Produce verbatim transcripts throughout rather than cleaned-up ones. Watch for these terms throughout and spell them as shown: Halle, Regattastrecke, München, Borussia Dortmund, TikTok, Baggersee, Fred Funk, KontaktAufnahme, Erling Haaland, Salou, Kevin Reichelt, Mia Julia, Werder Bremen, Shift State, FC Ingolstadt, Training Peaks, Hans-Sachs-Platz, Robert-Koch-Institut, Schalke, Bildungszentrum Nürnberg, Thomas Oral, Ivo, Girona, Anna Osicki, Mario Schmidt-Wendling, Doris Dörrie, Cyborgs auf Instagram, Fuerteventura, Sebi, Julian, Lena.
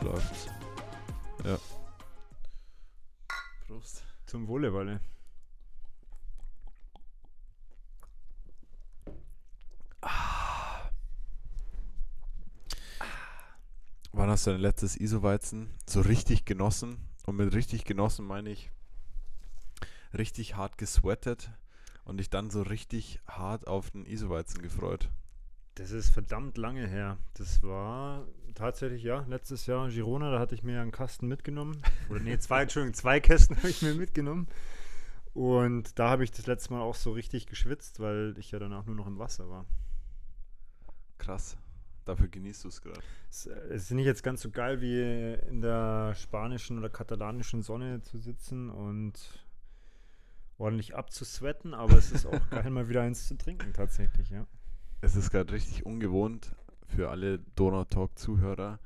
Jetzt läuft's. Ja. Prost. Zum Wohle, Walle. Wann hast du dein letztes I S O-Weizen so richtig genossen? Und mit richtig genossen meine ich richtig hart gesweatet und dich dann so richtig hart auf den I S O-Weizen gefreut. Das ist verdammt lange her. Das war tatsächlich, ja, letztes Jahr in Girona, da hatte ich mir einen Kasten mitgenommen. Oder nee, zwei, Entschuldigung, zwei Kästen habe ich mir mitgenommen. Und da habe ich das letzte Mal auch so richtig geschwitzt, weil ich ja danach nur noch im Wasser war. Krass. Dafür genießt du es gerade. Es ist nicht jetzt ganz so geil, wie in der spanischen oder katalanischen Sonne zu sitzen und ordentlich abzusweaten, aber es ist auch geil, mal wieder eins zu trinken tatsächlich, ja. Es ist gerade richtig ungewohnt für alle Donau-Talk-Zuhörer,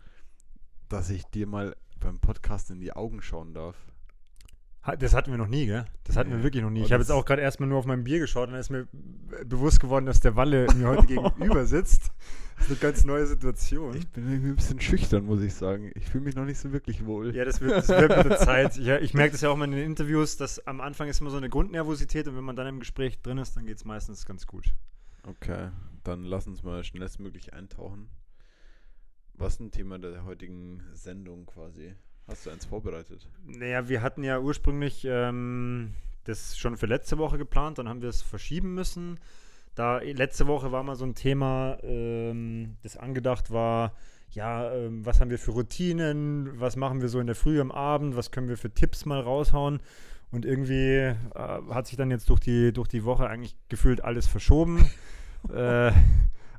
dass ich dir mal beim Podcast in die Augen schauen darf. Das hatten wir noch nie, gell? Das hatten wir wirklich noch nie. Ich habe jetzt auch gerade erstmal nur auf mein Bier geschaut und dann ist mir bewusst geworden, dass der Walle mir heute gegenüber sitzt. Das ist eine ganz neue Situation. Ich bin irgendwie ein bisschen schüchtern, muss ich sagen. Ich fühle mich noch nicht so wirklich wohl. Ja, das wird, das wird mit der Zeit. Ich, ich merke das ja auch mal in den Interviews, dass am Anfang ist immer so eine Grundnervosität und wenn man dann im Gespräch drin ist, dann geht es meistens ganz gut. Okay, dann lass uns mal schnellstmöglich eintauchen. Was ist ein Thema der heutigen Sendung quasi? Hast du eins vorbereitet? Naja, wir hatten ja ursprünglich ähm, das schon für letzte Woche geplant, dann haben wir es verschieben müssen. Da letzte Woche war mal so ein Thema, ähm, das angedacht war, ja, ähm, was haben wir für Routinen, was machen wir so in der Früh, am Abend, was können wir für Tipps mal raushauen? Und irgendwie äh, hat sich dann jetzt durch die, durch die Woche eigentlich gefühlt alles verschoben. äh,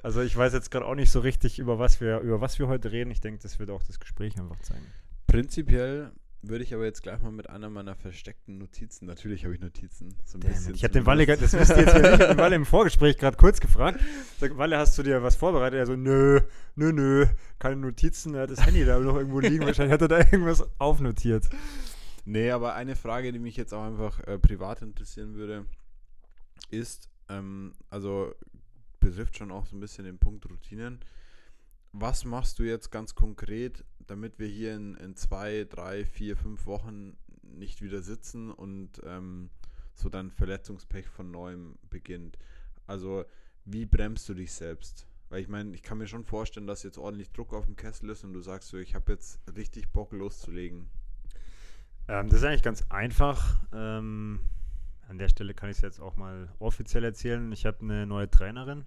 also ich weiß jetzt gerade auch nicht so richtig, über was wir, über was wir heute reden. Ich denke, das wird auch das Gespräch einfach zeigen. Prinzipiell würde ich aber jetzt gleich mal mit einer meiner versteckten Notizen, natürlich habe ich Notizen, so ein Damn, bisschen. Ich habe den Walle, das wisst ihr jetzt nicht, ich habe den Walle im Vorgespräch gerade kurz gefragt. Sag, Walle, hast du dir was vorbereitet? Er so, nö, nö, nö, keine Notizen, er hat das Handy da noch irgendwo liegen, wahrscheinlich hat er da irgendwas aufnotiert. Nee, aber eine Frage, die mich jetzt auch einfach äh, privat interessieren würde, ist, ähm, also betrifft schon auch so ein bisschen den Punkt Routinen. Was machst du jetzt ganz konkret, damit wir hier in, in zwei, drei, vier, fünf Wochen nicht wieder sitzen und ähm, so dein Verletzungspech von neuem beginnt? Also wie bremst du dich selbst? Weil ich meine, ich kann mir schon vorstellen, dass jetzt ordentlich Druck auf dem Kessel ist und du sagst so, ich habe jetzt richtig Bock loszulegen. Ähm, das ist eigentlich ganz einfach. Ähm, an der Stelle kann ich es jetzt auch mal offiziell erzählen. Ich habe eine neue Trainerin.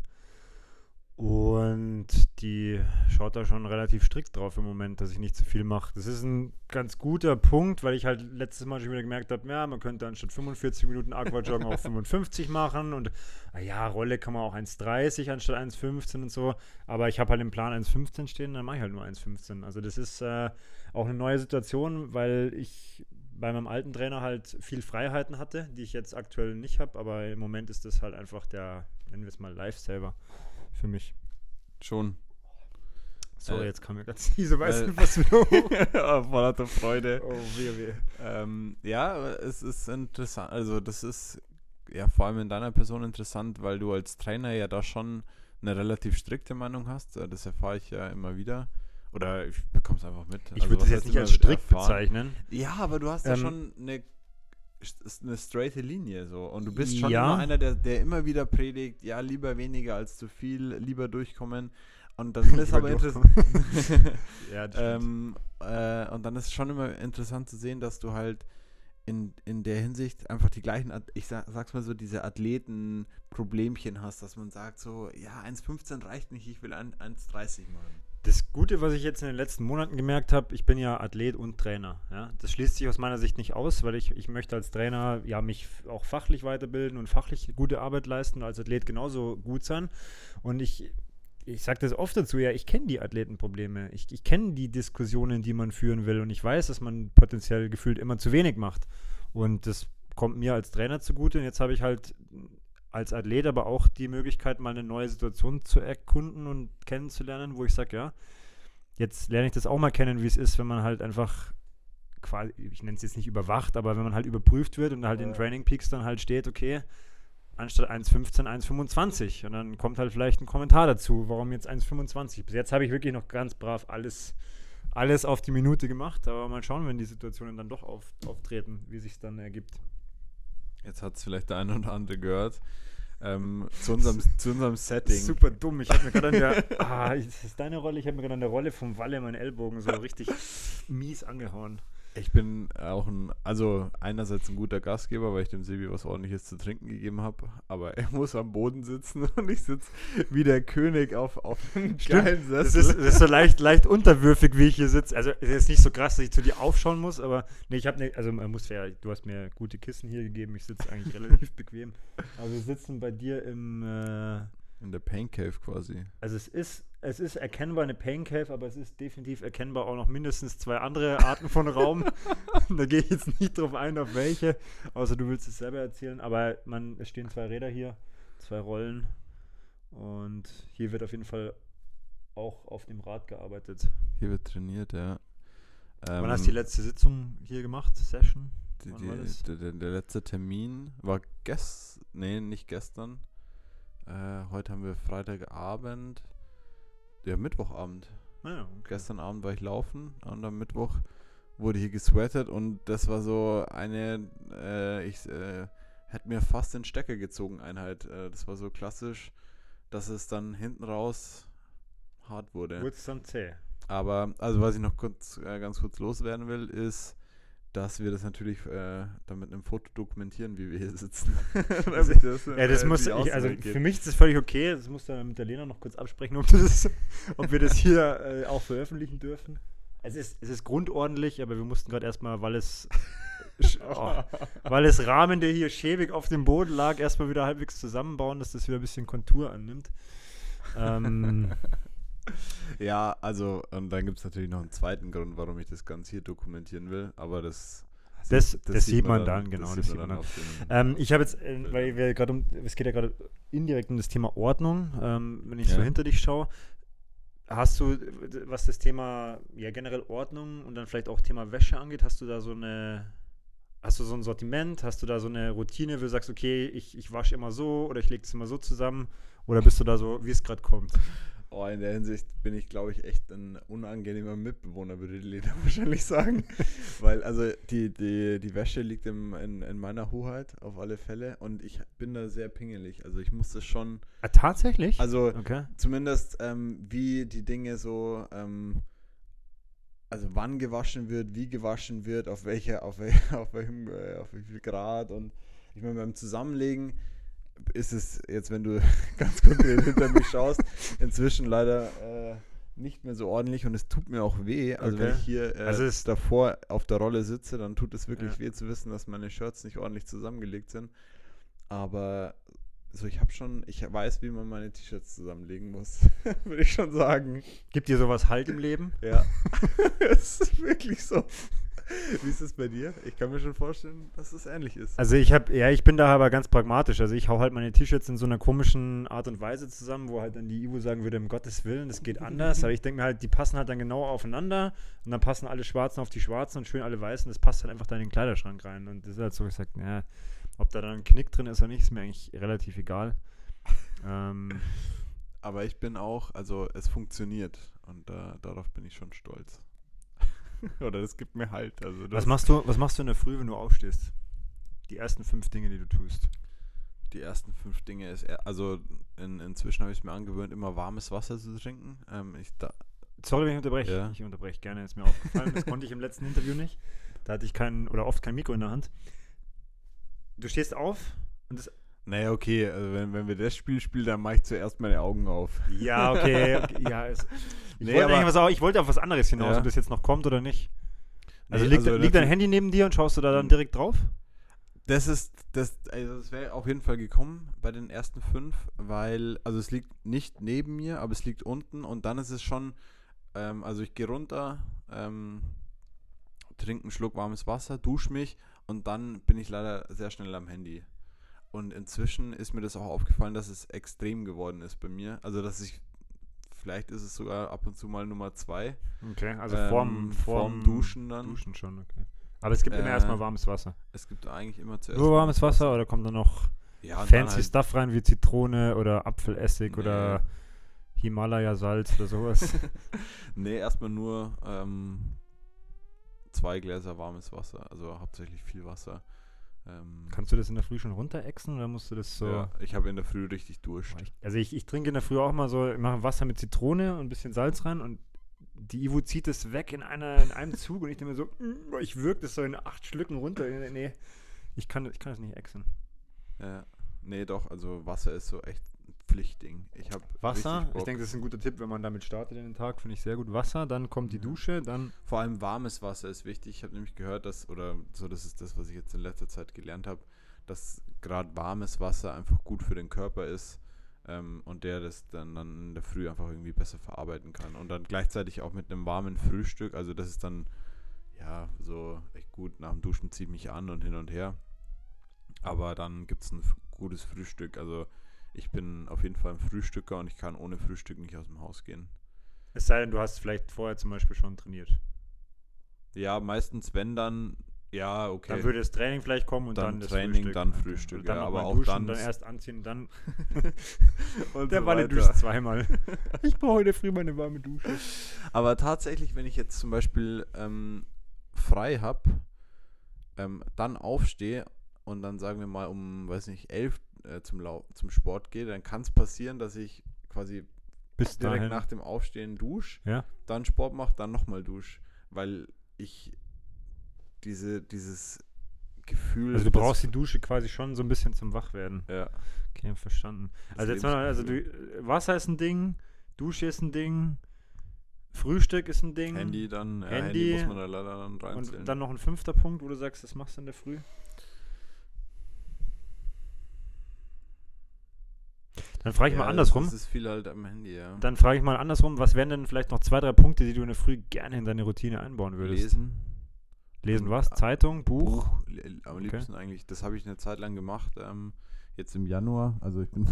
Und die schaut da schon relativ strikt drauf im Moment, dass ich nicht zu viel mache. Das ist ein ganz guter Punkt, weil ich halt letztes Mal schon wieder gemerkt habe, ja, man könnte anstatt fünfundvierzig Minuten Aquajoggen auch fünfundfünfzig machen und ja, Rolle kann man auch eins dreißig anstatt eins fünfzehn und so. Aber ich habe halt im Plan eins fünfzehn stehen, dann mache ich halt nur eins fünfzehn. Also das ist äh, auch eine neue Situation, weil ich bei meinem alten Trainer halt viel Freiheiten hatte, die ich jetzt aktuell nicht habe. Aber im Moment ist das halt einfach der, nennen wir es mal, Lifesaver. Für mich. Schon. Sorry, äh, jetzt kam mir ganz diese weißen äh, was wieder voller der Freude. Oh, weh, weh. Ähm, ja, es ist interessant. Also das ist ja vor allem in deiner Person interessant, weil du als Trainer ja da schon eine relativ strikte Meinung hast. Das erfahre ich ja immer wieder. Oder ich bekomme es einfach mit. Ich also, würde es jetzt nicht als strikt bezeichnen. Ja, aber du hast ähm, ja schon eine ist eine straighte Linie so und du bist schon ja. immer einer, der, der immer wieder predigt, ja, lieber weniger als zu viel, lieber durchkommen und dann ist aber interessant ja, ähm, äh, und dann ist schon immer interessant zu sehen, dass du halt in, in der Hinsicht einfach die gleichen, ich sag, sag's mal so, diese Athleten-Problemchen hast, dass man sagt so, ja, eins fünfzehn reicht nicht, ich will eins dreißig machen. Das Gute, was ich jetzt in den letzten Monaten gemerkt habe, ich bin ja Athlet und Trainer. Ja? Das schließt sich aus meiner Sicht nicht aus, weil ich, ich möchte als Trainer ja mich auch fachlich weiterbilden und fachlich gute Arbeit leisten, als Athlet genauso gut sein. Und ich, ich sage das oft dazu, ja, ich kenne die Athletenprobleme, ich, ich kenne die Diskussionen, die man führen will und ich weiß, dass man potenziell gefühlt immer zu wenig macht. Und das kommt mir als Trainer zugute und jetzt habe ich halt als Athlet aber auch die Möglichkeit, mal eine neue Situation zu erkunden und kennenzulernen, wo ich sage, ja, jetzt lerne ich das auch mal kennen, wie es ist, wenn man halt einfach, quasi, ich nenne es jetzt nicht überwacht, aber wenn man halt überprüft wird und halt ja. in Training Peaks dann halt steht, okay, anstatt eins fünfzehn, eins fünfundzwanzig und dann kommt halt vielleicht ein Kommentar dazu, warum jetzt eins fünfundzwanzig? Bis jetzt habe ich wirklich noch ganz brav alles alles auf die Minute gemacht, aber mal schauen, wenn die Situationen dann doch auf, auftreten, wie sich es dann ergibt. Jetzt hat es vielleicht der eine oder andere gehört. Ähm, zu, unserem, zu unserem Setting. Super dumm. Ich habe mir gerade an der ah, das ist deine Rolle, ich habe mir gerade an der Rolle vom Walle meinen Ellbogen so richtig mies angehauen. Ich bin auch ein, also einerseits ein guter Gastgeber, weil ich dem Sebi was Ordentliches zu trinken gegeben habe, aber er muss am Boden sitzen und ich sitze wie der König auf, auf einem geilen Sessel. Das ist, das ist so leicht, leicht unterwürfig, wie ich hier sitze. Also es ist nicht so krass, dass ich zu dir aufschauen muss, aber nee, ich habe ne, also man muss ja, du hast mir gute Kissen hier gegeben, ich sitze eigentlich relativ bequem. Aber wir sitzen bei dir im äh, in der Pain Cave quasi. Also es ist Es ist erkennbar eine Pain Cave, aber es ist definitiv erkennbar auch noch mindestens zwei andere Arten von Raum. Da gehe ich jetzt nicht drauf ein, auf welche, außer du willst es selber erzählen. Aber man, es stehen zwei Räder hier, zwei Rollen und hier wird auf jeden Fall auch auf dem Rad gearbeitet. Hier wird trainiert, ja. Ähm, Wann hast du die letzte Sitzung hier gemacht, Session? Die, Wann war das? Die, der, der letzte Termin war gestern, nee, nicht gestern. Äh, heute haben wir Freitagabend. Ja, Mittwochabend. Ja, okay. Gestern Abend war ich laufen und am Mittwoch wurde hier gesweatet und das war so eine, äh, ich äh, hätte mir fast den Stecker gezogen Einheit. Äh, das war so klassisch, dass es dann hinten raus hart wurde. Wurde es dann zäh. Aber, also was ich noch kurz, äh, ganz kurz loswerden will, ist, dass wir das natürlich äh, dann mit einem Foto dokumentieren, wie wir hier sitzen. Also, das, ja, das äh, muss, ich, also für mich ist das völlig okay, das musst du mit der Lena noch kurz absprechen, ob, das, ob wir das hier äh, auch veröffentlichen dürfen. Also es, ist, es ist grundordentlich, aber wir mussten gerade erstmal, weil es, oh, weil es Rahmen, der hier schäbig auf dem Boden lag, erstmal wieder halbwegs zusammenbauen, dass das wieder ein bisschen Kontur annimmt. Ähm... Ja, also, und dann gibt es natürlich noch einen zweiten Grund, warum ich das Ganze hier dokumentieren will, aber das... Das, das, das sieht man dann, dann genau, das, das sieht man dann. dann. Ähm, ich habe jetzt, äh, weil wir gerade um, es geht ja gerade indirekt um das Thema Ordnung, ähm, wenn ich ja. so hinter dich schaue, hast du, was das Thema, ja generell Ordnung und dann vielleicht auch Thema Wäsche angeht, hast du da so eine... Hast du so ein Sortiment? Hast du da so eine Routine, wo du sagst, okay, ich, ich wasche immer so oder ich lege es immer so zusammen oder bist du da so, wie es gerade kommt? Oh, in der Hinsicht bin ich, glaube ich, echt ein unangenehmer Mitbewohner, würde die Lena wahrscheinlich sagen. Weil, also, die, die, die Wäsche liegt im, in, in meiner Hoheit, auf alle Fälle. Und ich bin da sehr pingelig. Also, ich muss das schon... Ah, tatsächlich? Also, okay. Zumindest, ähm, wie die Dinge so... Ähm, also, wann gewaschen wird, wie gewaschen wird, auf welcher, auf welcher, auf welchem, äh, auf wie viel Grad. Und ich meine, beim Zusammenlegen... ist es jetzt, wenn du ganz konkret hinter mich schaust, inzwischen leider äh, nicht mehr so ordentlich und es tut mir auch weh. Also okay. Wenn ich hier äh, also ist davor auf der Rolle sitze, dann tut es wirklich ja. weh zu wissen, dass meine Shirts nicht ordentlich zusammengelegt sind. Aber so, ich habe schon, ich weiß, wie man meine T-Shirts zusammenlegen muss, würde ich schon sagen. Gibt dir sowas Halt im Leben? Ja, es ist wirklich so. Wie ist es bei dir? Ich kann mir schon vorstellen, dass es ähnlich ist. Also ich habe, ja, ich bin da aber ganz pragmatisch. Also ich hau halt meine T-Shirts in so einer komischen Art und Weise zusammen, wo halt dann die Ivo sagen würde, um Gottes Willen, das geht anders. Aber ich denke mir halt, die passen halt dann genau aufeinander und dann passen alle Schwarzen auf die Schwarzen und schön alle Weißen. Das passt halt einfach da in den Kleiderschrank rein. Und das ist halt so, ich sage, naja, ob da dann ein Knick drin ist oder nicht, ist mir eigentlich relativ egal. ähm, aber ich bin auch, also es funktioniert und äh, darauf bin ich schon stolz. Oder das gibt mir Halt. Also was machst du, was machst du in der Früh, wenn du aufstehst? Die ersten fünf Dinge, die du tust. Die ersten fünf Dinge ist, also in, inzwischen habe ich es mir angewöhnt, immer warmes Wasser zu trinken. Ähm, ich da Sorry, wenn ich unterbreche. Ja. Ich unterbreche gerne, ist mir aufgefallen. Das konnte ich im letzten Interview nicht. Da hatte ich keinen oder oft kein Mikro in der Hand. Du stehst auf und das... Naja, okay, also wenn, wenn wir das Spiel spielen, dann mache ich zuerst meine Augen auf. Ja, okay. okay ja, es, ich, nee, wollte aber, auch, ich wollte auf was anderes hinaus, ja. ob das jetzt noch kommt oder nicht. Also, nee, liegt, also liegt dein Handy neben dir und schaust du da dann direkt drauf? Das ist, das, also das wäre auf jeden Fall gekommen bei den ersten fünf, weil, also es liegt nicht neben mir, aber es liegt unten und dann ist es schon, ähm, also ich gehe runter, ähm, trinke einen Schluck warmes Wasser, dusche mich und dann bin ich leider sehr schnell am Handy. Und inzwischen ist mir das auch aufgefallen, dass es extrem geworden ist bei mir. Also, dass ich, vielleicht ist es sogar ab und zu mal Nummer zwei. Okay, also ähm, vorm, vorm Duschen dann. Duschen schon, okay. Aber es gibt äh, immer erstmal warmes Wasser. Es gibt eigentlich immer zuerst. Nur warmes Wasser oder kommt dann noch ja, fancy dann halt Stuff rein wie Zitrone oder Apfelessig nee. oder Himalaya-Salz oder sowas? Nee, erstmal nur ähm, zwei Gläser warmes Wasser, also hauptsächlich viel Wasser. Ähm Kannst du das in der Früh schon runterexen oder musst du das so? Ja, ich habe in der Früh richtig Durst. Also ich, ich trinke in der Früh auch mal so, ich mache Wasser mit Zitrone und ein bisschen Salz rein und die Ivo zieht es weg in, einer, in einem Zug und ich denke mir so, ich wirke das so in acht Schlücken runter. Nee, ich kann, ich kann das nicht exen. Ja, nee, doch, also Wasser ist so echt Pflichtding. Ich habe Wasser, ich denke, das ist ein guter Tipp, wenn man damit startet in den Tag, finde ich sehr gut. Wasser, dann kommt die ja. Dusche, dann... Vor allem warmes Wasser ist wichtig. Ich habe nämlich gehört, dass, oder so, das ist das, was ich jetzt in letzter Zeit gelernt habe, dass gerade warmes Wasser einfach gut für den Körper ist ähm, und der das dann, dann in der Früh einfach irgendwie besser verarbeiten kann. Und dann gleichzeitig auch mit einem warmen Frühstück, also das ist dann, ja, so echt gut, nach dem Duschen ziehe ich mich an und hin und her. Aber dann gibt es ein f- gutes Frühstück, also ich bin auf jeden Fall ein Frühstücker und ich kann ohne Frühstück nicht aus dem Haus gehen. Es sei denn, du hast vielleicht vorher zum Beispiel schon trainiert. Ja, meistens wenn dann, ja, okay. Dann würde das Training vielleicht kommen und dann, dann das Training, Frühstück. Dann Frühstück, dann ja, aber auch duschen, dann... dann erst anziehen, dann... und der so warme Dusche zweimal. Ich brauche heute früh meine warme Dusche. Aber tatsächlich, wenn ich jetzt zum Beispiel ähm, frei habe, ähm, dann aufstehe und dann sagen wir mal um, weiß nicht, elf Zum, Lau- zum Sport gehe, dann kann es passieren, dass ich quasi bis direkt dahin. Nach dem Aufstehen dusche, ja. Dann Sport mache, dann nochmal dusche, weil ich diese, dieses Gefühl... Also du brauchst die Dusche quasi schon so ein bisschen zum Wachwerden. Ja. Okay, verstanden. Das also jetzt mal, also du, Wasser ist ein Ding, Dusche ist ein Ding, Frühstück ist ein Ding. Handy dann, ja, Handy, Handy muss man da leider dann reinzählen. Und dann noch ein fünfter Punkt, wo du sagst, das machst du in der Früh. Dann frage ich ja, mal andersrum. Das ist viel halt am Handy, ja. Dann frage ich mal andersrum, was wären denn vielleicht noch zwei, drei Punkte, die du in der Früh gerne in deine Routine einbauen würdest? Lesen. Lesen was? Zeitung, Buch? Buch am liebsten okay. Eigentlich, das habe ich eine Zeit lang gemacht, ähm, jetzt im Januar. Also ich bin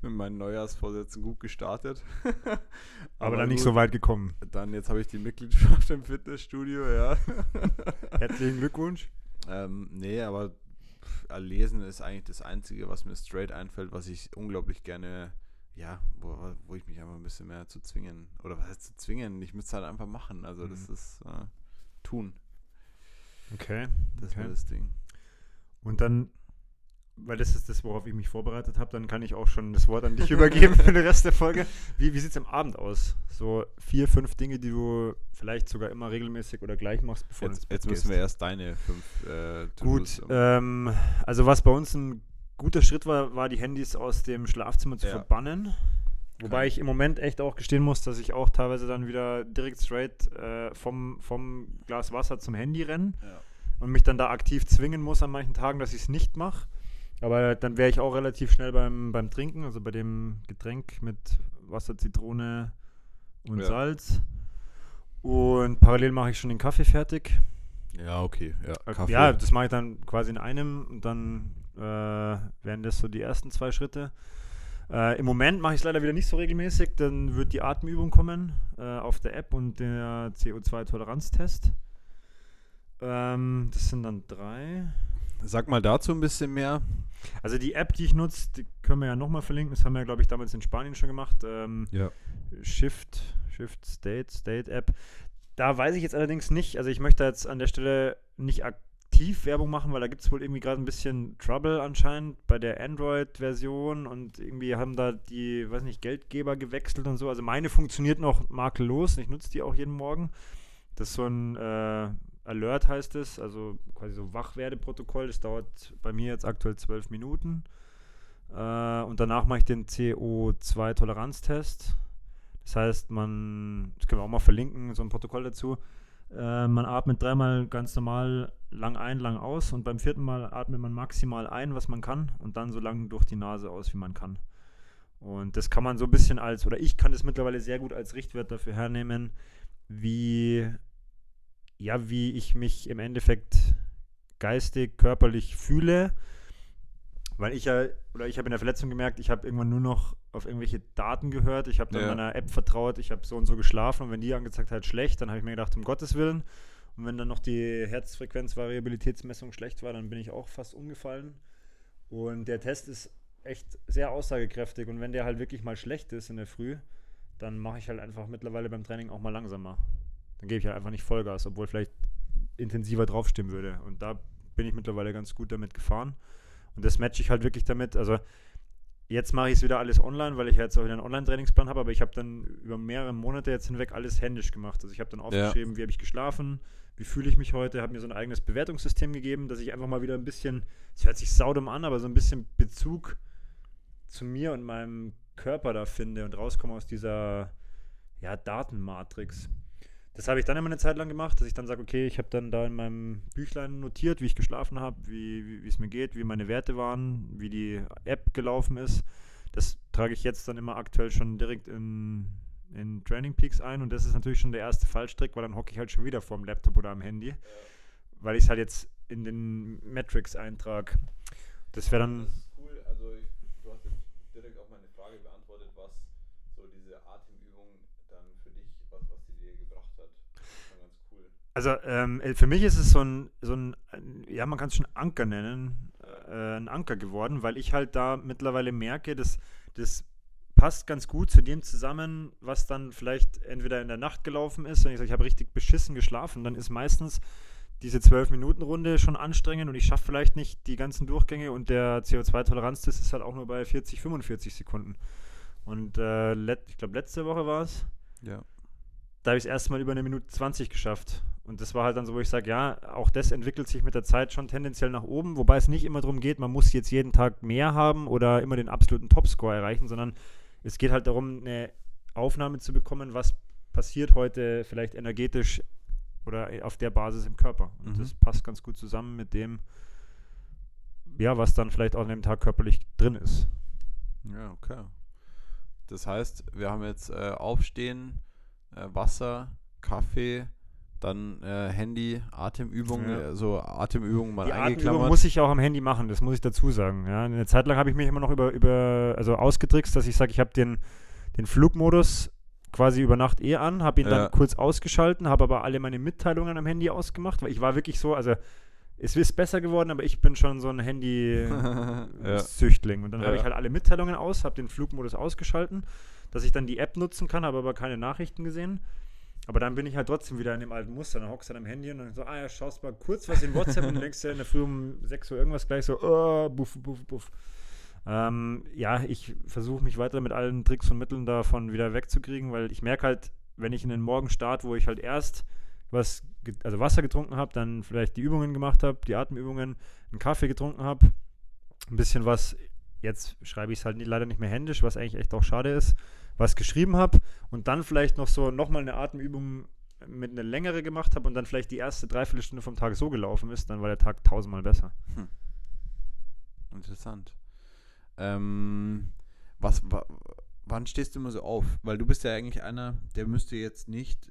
mit meinen Neujahrsvorsätzen gut gestartet. Aber, Aber dann gut, nicht so weit gekommen. Dann, jetzt habe ich die Mitgliedschaft im Fitnessstudio, ja. Herzlichen Glückwunsch. Ähm, nee, aber Lesen ist eigentlich das Einzige, was mir straight einfällt, was ich unglaublich gerne, ja, wo, wo ich mich einfach ein bisschen mehr zu zwingen, oder was heißt zu zwingen, ich müsste es halt einfach machen, also mhm. das ist äh, tun. Okay. Das okay. wäre das Ding. Und dann, weil das ist das, worauf ich mich vorbereitet habe, dann kann ich auch schon das Wort an dich übergeben für den Rest der Folge. Wie, wie sieht es am Abend aus? So vier, fünf Dinge, die du vielleicht sogar immer regelmäßig oder gleich machst, bevor jetzt, du ins Bett Jetzt müssen gehst. Wir erst deine fünf äh, Gut, ähm, also was bei uns ein guter Schritt war, war die Handys aus dem Schlafzimmer zu ja. verbannen. Wobei Kann. ich im Moment echt auch gestehen muss, dass ich auch teilweise dann wieder direkt straight äh, vom, vom Glas Wasser zum Handy renne ja. und mich dann da aktiv zwingen muss an manchen Tagen, dass ich es nicht mache. Aber dann wäre ich auch relativ schnell beim, beim Trinken, also bei dem Getränk mit Wasser, Zitrone und ja. Salz. Und parallel mache ich schon den Kaffee fertig. Ja, okay. Ja, Kaffee. Ja, das mache ich dann quasi in einem und dann äh, wären das so die ersten zwei Schritte. Äh, im Moment mache ich es leider wieder nicht so regelmäßig, dann wird die Atemübung kommen äh, auf der App und der C O zwei Toleranztest. Ähm, das sind dann drei... Sag mal dazu ein bisschen mehr. Also die App, die ich nutze, die können wir ja nochmal verlinken. Das haben wir ja, glaube ich, damals in Spanien schon gemacht. Ähm, ja. Shift, Shift State, State App. Da weiß ich jetzt allerdings nicht. Also ich möchte jetzt an der Stelle nicht aktiv Werbung machen, weil da gibt es wohl irgendwie gerade ein bisschen Trouble anscheinend bei der Android-Version und irgendwie haben da die, weiß nicht, Geldgeber gewechselt und so. Also meine funktioniert noch makellos. Ich nutze die auch jeden Morgen. Das ist so ein... Äh, Alert heißt es, also quasi so Wachwerdeprotokoll, das dauert bei mir jetzt aktuell zwölf Minuten äh, und danach mache ich den C O zwei Toleranztest, das heißt man, das können wir auch mal verlinken, so ein Protokoll dazu, äh, man atmet dreimal ganz normal lang ein, lang aus und beim vierten Mal atmet man maximal ein, was man kann und dann so lang durch die Nase aus, wie man kann. Und das kann man so ein bisschen als, oder ich kann das mittlerweile sehr gut als Richtwert dafür hernehmen, wie... ja, wie ich mich im Endeffekt geistig, körperlich fühle, weil ich ja, oder ich habe in der Verletzung gemerkt, ich habe irgendwann nur noch auf irgendwelche Daten gehört, ich habe dann ja. meiner App vertraut, ich habe so und so geschlafen und wenn die angezeigt hat, schlecht, dann habe ich mir gedacht, um Gottes Willen, und wenn dann noch die Herzfrequenzvariabilitätsmessung schlecht war, dann bin ich auch fast umgefallen und der Test ist echt sehr aussagekräftig und wenn der halt wirklich mal schlecht ist in der Früh, dann mache ich halt einfach mittlerweile beim Training auch mal langsamer. Dann gebe ich halt einfach nicht Vollgas, obwohl vielleicht intensiver draufstehen würde. Und da bin ich mittlerweile ganz gut damit gefahren. Und das matche ich halt wirklich damit. Also jetzt mache ich es wieder alles online, weil ich jetzt auch wieder einen Online-Trainingsplan habe, aber ich habe dann über mehrere Monate jetzt hinweg alles händisch gemacht. Also ich habe dann aufgeschrieben, ja. wie habe ich geschlafen, wie fühle ich mich heute, habe mir so ein eigenes Bewertungssystem gegeben, dass ich einfach mal wieder ein bisschen, es hört sich saudum an, aber so ein bisschen Bezug zu mir und meinem Körper da finde und rauskomme aus dieser ja, Datenmatrix. Das habe ich dann immer eine Zeit lang gemacht, dass ich dann sage, okay, ich habe dann da in meinem Büchlein notiert, wie ich geschlafen habe, wie es mir geht, wie meine Werte waren, wie die App gelaufen ist. Das trage ich jetzt dann immer aktuell schon direkt in, in Training Peaks ein und das ist natürlich schon der erste Fallstrick, weil dann hocke ich halt schon wieder vorm Laptop oder am Handy, weil ich es halt jetzt in den Metrics eintrage. Das wäre dann... Das ist cool, also ich, du hast jetzt direkt auch meine Frage beantwortet, was so diese Atemübung dann für dich, was, was die dir gebracht hat. Das war ganz cool. Also ähm, für mich ist es so ein, so ein ja man kann es schon Anker nennen, äh, ein Anker geworden, weil ich halt da mittlerweile merke, dass das passt ganz gut zu dem zusammen, was dann vielleicht entweder in der Nacht gelaufen ist, wenn ich sage, ich habe richtig beschissen geschlafen, dann ist meistens diese zwölf-Minuten-Runde schon anstrengend und ich schaffe vielleicht nicht die ganzen Durchgänge und der C O zwei Toleranztest ist halt auch nur bei vierzig, fünfundvierzig Sekunden. Und äh, let, ich glaube, letzte Woche war es, ja. Da habe ich es erstmal über eine Minute zwanzig geschafft. Und das war halt dann so, wo ich sage, ja, auch das entwickelt sich mit der Zeit schon tendenziell nach oben, wobei es nicht immer darum geht, man muss jetzt jeden Tag mehr haben oder immer den absoluten Topscore erreichen, sondern es geht halt darum, eine Aufnahme zu bekommen, was passiert heute vielleicht energetisch oder auf der Basis im Körper. Und mhm. das passt ganz gut zusammen mit dem, ja, was dann vielleicht auch an dem Tag körperlich drin ist. Ja, okay. Das heißt, wir haben jetzt äh, Aufstehen, äh, Wasser, Kaffee, dann äh, Handy, Atemübungen, ja. äh, so Atemübungen mal die eingeklammert. Atemübung muss ich auch am Handy machen, das muss ich dazu sagen. Ja, eine Zeit lang habe ich mich immer noch über, über also ausgetrickst, dass ich sage, ich habe den, den Flugmodus quasi über Nacht eh an, habe ihn ja. dann kurz ausgeschalten, habe aber alle meine Mitteilungen am Handy ausgemacht, weil ich war wirklich so, also es ist besser geworden, aber ich bin schon so ein Handy-Züchtling. ja. Und dann ja. habe ich halt alle Mitteilungen aus, habe den Flugmodus ausgeschalten, dass ich dann die App nutzen kann, habe aber keine Nachrichten gesehen. Aber dann bin ich halt trotzdem wieder in dem alten Muster. Dann hockst du dann am Handy und dann so, ah ja, schaust mal kurz was in WhatsApp und denkst dir in der Früh um sechs Uhr irgendwas gleich so, oh, buff, buff, buff. Ähm, ja, ich versuche mich weiter mit allen Tricks und Mitteln davon wieder wegzukriegen, weil ich merke halt, wenn ich in den Morgen starte, wo ich halt erst was, ge- also Wasser getrunken habe, dann vielleicht die Übungen gemacht habe, die Atemübungen, einen Kaffee getrunken habe, ein bisschen was, jetzt schreibe ich es halt nie, leider nicht mehr händisch, was eigentlich echt auch schade ist, was geschrieben habe und dann vielleicht noch so nochmal eine Atemübung mit einer längere gemacht habe und dann vielleicht die erste Dreiviertelstunde vom Tag so gelaufen ist, dann war der Tag tausendmal besser. Hm. Interessant. Ähm, was, wa, wann stehst du immer so auf? Weil du bist ja eigentlich einer, der müsste jetzt nicht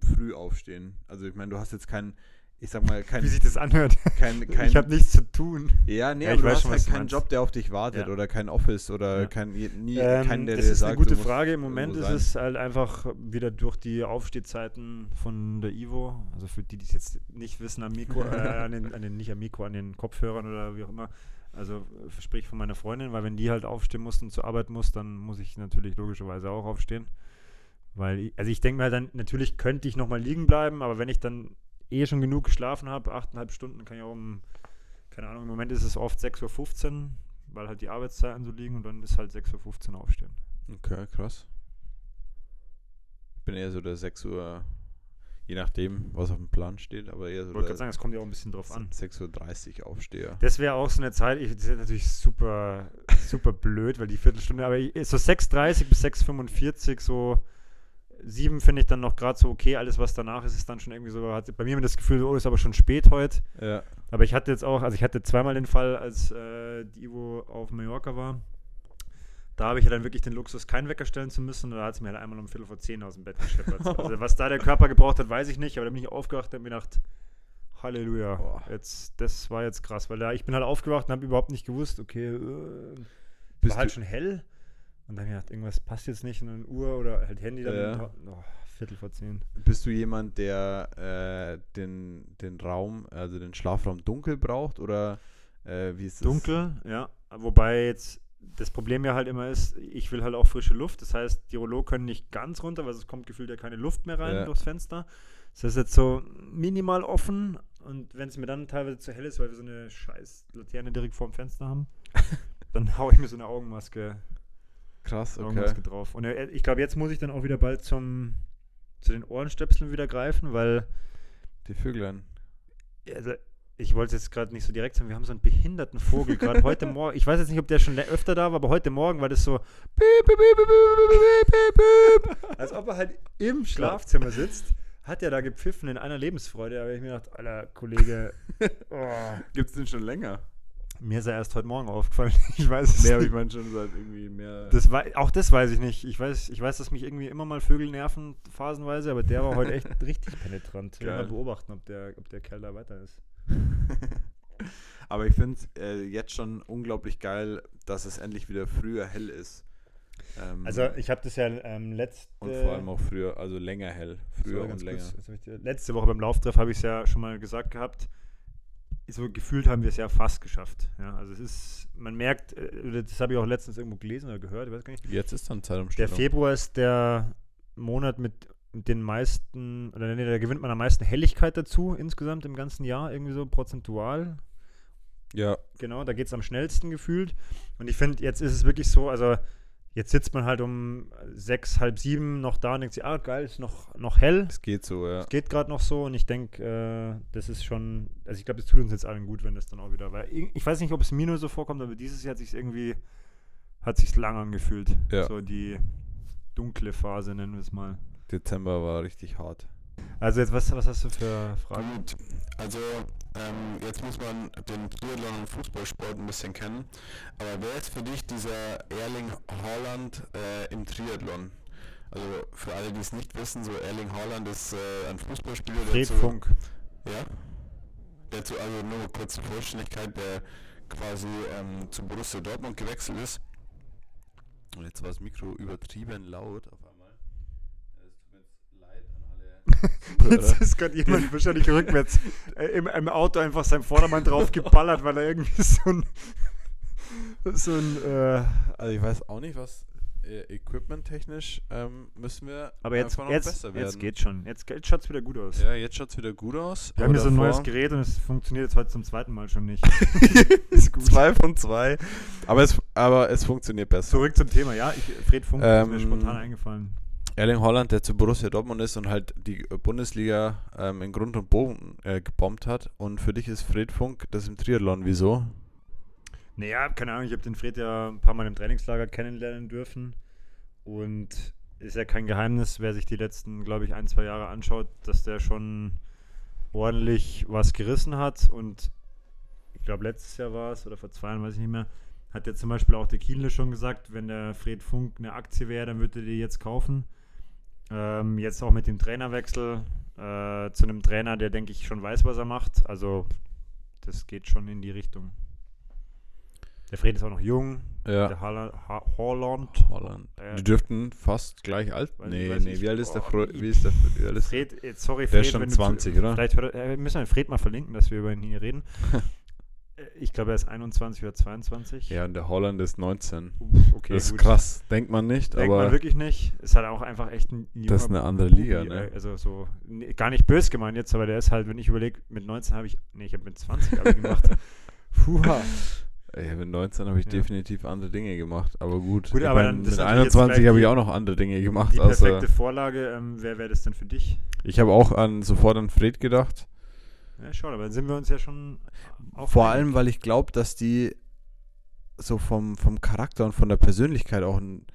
früh aufstehen. Also ich meine, du hast jetzt keinen, ich sag mal, kein, wie sich das anhört. Kein, kein, ich habe nichts zu tun. Ja, nee, ja, aber du hast schon, halt keinen meinst. Job, der auf dich wartet ja. oder kein Office oder ja. kein, nie, ähm, kein, der dir sagt, das ist eine gute Frage. Im Moment ist es halt einfach wieder durch die Aufstehzeiten von der Ivo. Also für die, die es jetzt nicht wissen, am Mikro, äh, an den, an den, nicht am Mikro, an den Kopfhörern oder wie auch immer. Also sprich von meiner Freundin, weil wenn die halt aufstehen muss und zur Arbeit muss, dann muss ich natürlich logischerweise auch aufstehen. Weil, ich, also ich denke mir halt dann, natürlich könnte ich nochmal liegen bleiben, aber wenn ich dann eh schon genug geschlafen habe, achteinhalb Stunden, kann ich auch um, keine Ahnung, im Moment ist es oft sechs Uhr fünfzehn, weil halt die Arbeitszeiten so liegen und dann ist halt sechs Uhr fünfzehn aufstehen. Okay, krass. Ich bin eher so der sechs Uhr, je nachdem, was auf dem Plan steht, aber eher so. Ich wollte gerade sagen, es kommt ja auch ein bisschen drauf an. sechs Uhr dreißig aufstehe. Das wäre auch so eine Zeit, ich, das ist natürlich super, super blöd, weil die Viertelstunde, aber ich, so sechs Uhr dreißig bis sechs Uhr fünfundvierzig, so sieben finde ich dann noch gerade so okay, alles was danach ist, ist dann schon irgendwie so, hat bei mir das Gefühl, oh, ist aber schon spät heute. Ja. Aber ich hatte jetzt auch, also ich hatte zweimal den Fall, als äh, die Ivo auf Mallorca war, da habe ich ja dann wirklich den Luxus, keinen Wecker stellen zu müssen. Und da hat es mir halt einmal um Viertel vor zehn aus dem Bett gescheppert. Also was da der Körper gebraucht hat, weiß ich nicht. Aber da bin ich aufgewacht und habe mir gedacht, Halleluja, boah. Jetzt, das war jetzt krass. Weil da, ich bin halt aufgewacht und habe überhaupt nicht gewusst, okay, äh, es war halt schon hell. Und dann habe ich gedacht, irgendwas passt jetzt nicht in eine Uhr oder halt Handy. Dann ja. oh, Viertel vor zehn. Bist du jemand, der äh, den, den Raum, also den Schlafraum dunkel braucht? Oder äh, wie ist das? Dunkel, ja. Wobei jetzt das Problem ja halt immer ist, ich will halt auch frische Luft. Das heißt, die Rollo können nicht ganz runter, weil es kommt gefühlt ja keine Luft mehr rein ja. durchs Fenster. Das ist jetzt so minimal offen. Und wenn es mir dann teilweise zu hell ist, weil wir so eine scheiß Laterne direkt vorm Fenster haben, dann haue ich mir so eine Augenmaske, Krass, okay. Augenmaske drauf. Und ich glaube, jetzt muss ich dann auch wieder bald zum, zu den Ohrenstöpseln wieder greifen, weil... Die Vöglein. Also... Ich wollte es jetzt gerade nicht so direkt sagen, wir haben so einen behinderten Vogel gerade heute Morgen. Ich weiß jetzt nicht, ob der schon öfter da war, aber heute Morgen war das so als ob er halt im Schlafzimmer sitzt. Hat er da gepfiffen in einer Lebensfreude. Da habe ich mir gedacht, Alter, Kollege. Oh. Gibt es den schon länger? Mir ist er erst heute Morgen aufgefallen. Ich weiß es mehr, nicht. Ich meine schon seit irgendwie mehr... Das war, auch das weiß ich nicht. Ich weiß, ich weiß, dass mich irgendwie immer mal Vögel nerven, phasenweise, aber der war heute echt richtig penetrant. Ich will mal beobachten, ob der, ob der Kerl da weiter ist. Aber ich finde es äh, jetzt schon unglaublich geil, dass es endlich wieder früher hell ist. Ähm, also ich habe das ja ähm, letzte... Und vor allem auch früher, also länger hell. Früher und länger. Kurz, letzte Woche beim Lauftreff habe ich es ja schon mal gesagt gehabt, so gefühlt haben wir es ja fast geschafft. Ja, also es ist, man merkt, das habe ich auch letztens irgendwo gelesen oder gehört, ich weiß gar nicht. Jetzt ist dann Zeitumstellung. Der Februar ist der Monat mit den meisten, oder nee, da gewinnt man am meisten Helligkeit dazu, insgesamt im ganzen Jahr, irgendwie so prozentual. Ja. Genau, da geht es am schnellsten gefühlt. Und ich finde, jetzt ist es wirklich so, also jetzt sitzt man halt um sechs, halb sieben noch da und denkt sich, ah geil, ist noch, noch hell. Es geht so, ja. Es geht gerade noch so und ich denke, äh, das ist schon, also ich glaube, das tut uns jetzt allen gut, wenn das dann auch wieder, weil ich weiß nicht, ob es mir nur so vorkommt, aber dieses Jahr hat sich irgendwie, hat sich lang angefühlt. Ja. So die dunkle Phase, nennen wir es mal. Dezember war richtig hart. Also jetzt, was, was hast du für Fragen? Gut, also ähm, jetzt muss man den Triathlon und Fußballsport ein bisschen kennen, aber wer ist für dich dieser Erling Haaland äh, im Triathlon? Also für alle, die es nicht wissen, so Erling Haaland ist äh, ein Fußballspieler, der Fred zu, Funk. Ja? Der zu, also nur kurz zur Vollständigkeit, der quasi ähm, zu Borussia Dortmund gewechselt ist. Und jetzt war das Mikro übertrieben laut auf einmal. Jetzt ist gerade jemand wahrscheinlich rückwärts äh, im, im Auto einfach seinem Vordermann drauf geballert, weil er irgendwie so ein, so ein äh, also ich weiß auch nicht, was äh, equipment-technisch ähm, müssen wir aber jetzt, einfach noch jetzt, besser werden. Jetzt geht's schon. Jetzt, jetzt schaut's wieder gut aus. Ja, jetzt schaut's wieder gut aus. Wir haben hier so ein neues Gerät und es funktioniert jetzt heute zum zweiten Mal schon nicht. Ist gut. Zwei von zwei. Aber es, aber es funktioniert besser. Zurück zum Thema, ja. Ich, Fred Funk ähm, ist mir spontan eingefallen. Erling Haaland, der zu Borussia Dortmund ist und halt die Bundesliga ähm, in Grund und Boden äh, gebombt hat. Und für dich ist Fred Funk das im Triathlon. Wieso? Naja, keine Ahnung. Ich habe den Fred ja ein paar Mal im Trainingslager kennenlernen dürfen. Und ist ja kein Geheimnis, wer sich die letzten, glaube ich, ein, zwei Jahre anschaut, dass der schon ordentlich was gerissen hat. Und ich glaube, letztes Jahr war es, oder vor zwei Jahren, weiß ich nicht mehr, hat ja zum Beispiel auch der Kienle schon gesagt, wenn der Fred Funk eine Aktie wäre, dann würde er die jetzt kaufen. Ähm, jetzt auch mit dem Trainerwechsel äh, zu einem Trainer, der, denke ich, schon weiß, was er macht. Also das geht schon in die Richtung. Der Fred ist auch noch jung. Ja. Der Haaland. Ha- Haaland. Haaland. Äh, die dürften fast gleich alt. Nee, nee, nicht. Wie alt ist der Fred? Wie ist der Fred? Fred, sorry, Fred. Der ist schon zwanzig, du, oder? Vielleicht äh, müssen wir Fred mal verlinken, dass wir über ihn hier reden. Ich glaube, er ist einundzwanzig oder zweiundzwanzig. Ja, und der Haaland ist neunzehn. Okay, das ist gut. Krass, denkt man nicht. Denkt aber man wirklich nicht. Ist halt auch einfach echt ein junger... Das ist eine andere Liga, Bubi, ne? Also so, nee, gar nicht böse gemeint jetzt, aber der ist halt, wenn ich überlege, mit neunzehn habe ich... Nee, ich habe mit zwanzig Abi gemacht. Puha. Ey, mit neunzehn habe ich ja. definitiv andere Dinge gemacht, aber gut. gut aber dann, mit einundzwanzig habe ich auch noch andere Dinge gemacht. Die perfekte außer, Vorlage, ähm, wer wäre das denn für dich? Ich habe auch an, sofort an Fred gedacht. Ja, schon, aber dann sind wir uns ja schon auch... Vor allem, weil ich glaube, dass die so vom, vom Charakter und von der Persönlichkeit auch ein,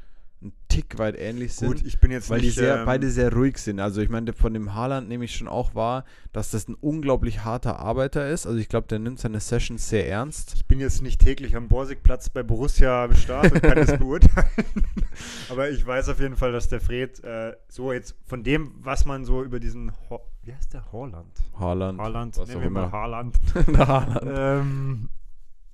ein Tick weit ähnlich sind. Gut, ich bin jetzt weil nicht... Weil die sehr, ähm, beide sehr ruhig sind. Also ich meine, von dem Haaland nehme ich schon auch wahr, dass das ein unglaublich harter Arbeiter ist. Also ich glaube, der nimmt seine Sessions sehr ernst. Ich bin jetzt nicht täglich am Borsigplatz bei Borussia am Start und kann das beurteilen. Aber ich weiß auf jeden Fall, dass der Fred äh, so jetzt von dem, was man so über diesen... Ho- Wie heißt der? Haaland. Haaland. Haaland. Was nehmen wir mal Haaland. Haaland. Ähm,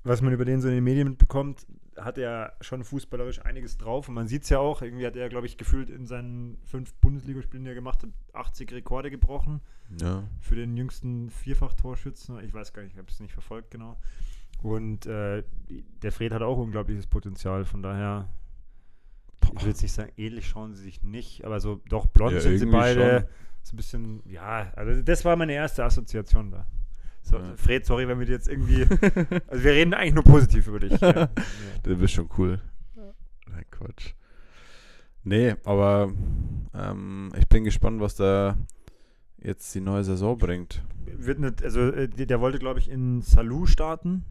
was man über den so in den Medien mitbekommt, hat er schon fußballerisch einiges drauf. Und man sieht es ja auch. Irgendwie hat er, glaube ich, gefühlt in seinen fünf Bundesligaspielen, die er gemacht hat, achtzig Rekorde gebrochen. Ja. Für den jüngsten Vierfach-Torschützen. Ich weiß gar nicht, ich habe es nicht verfolgt, genau. Und äh, der Fred hat auch unglaubliches Potenzial, von daher, boah, ich will jetzt nicht sagen, ähnlich schauen sie sich nicht, aber so doch blond ja, sind sie beide. Schon. So ein bisschen, ja, also das war meine erste Assoziation da. So, ja. Fred, sorry, wenn wir jetzt irgendwie, also wir reden eigentlich nur positiv über dich. Ja. Ja. Du bist schon cool. Ja. Nein, Quatsch. Nee, aber ähm, ich bin gespannt, was da jetzt die neue Saison bringt. Wird nicht, also der wollte, glaube ich, in Salou starten.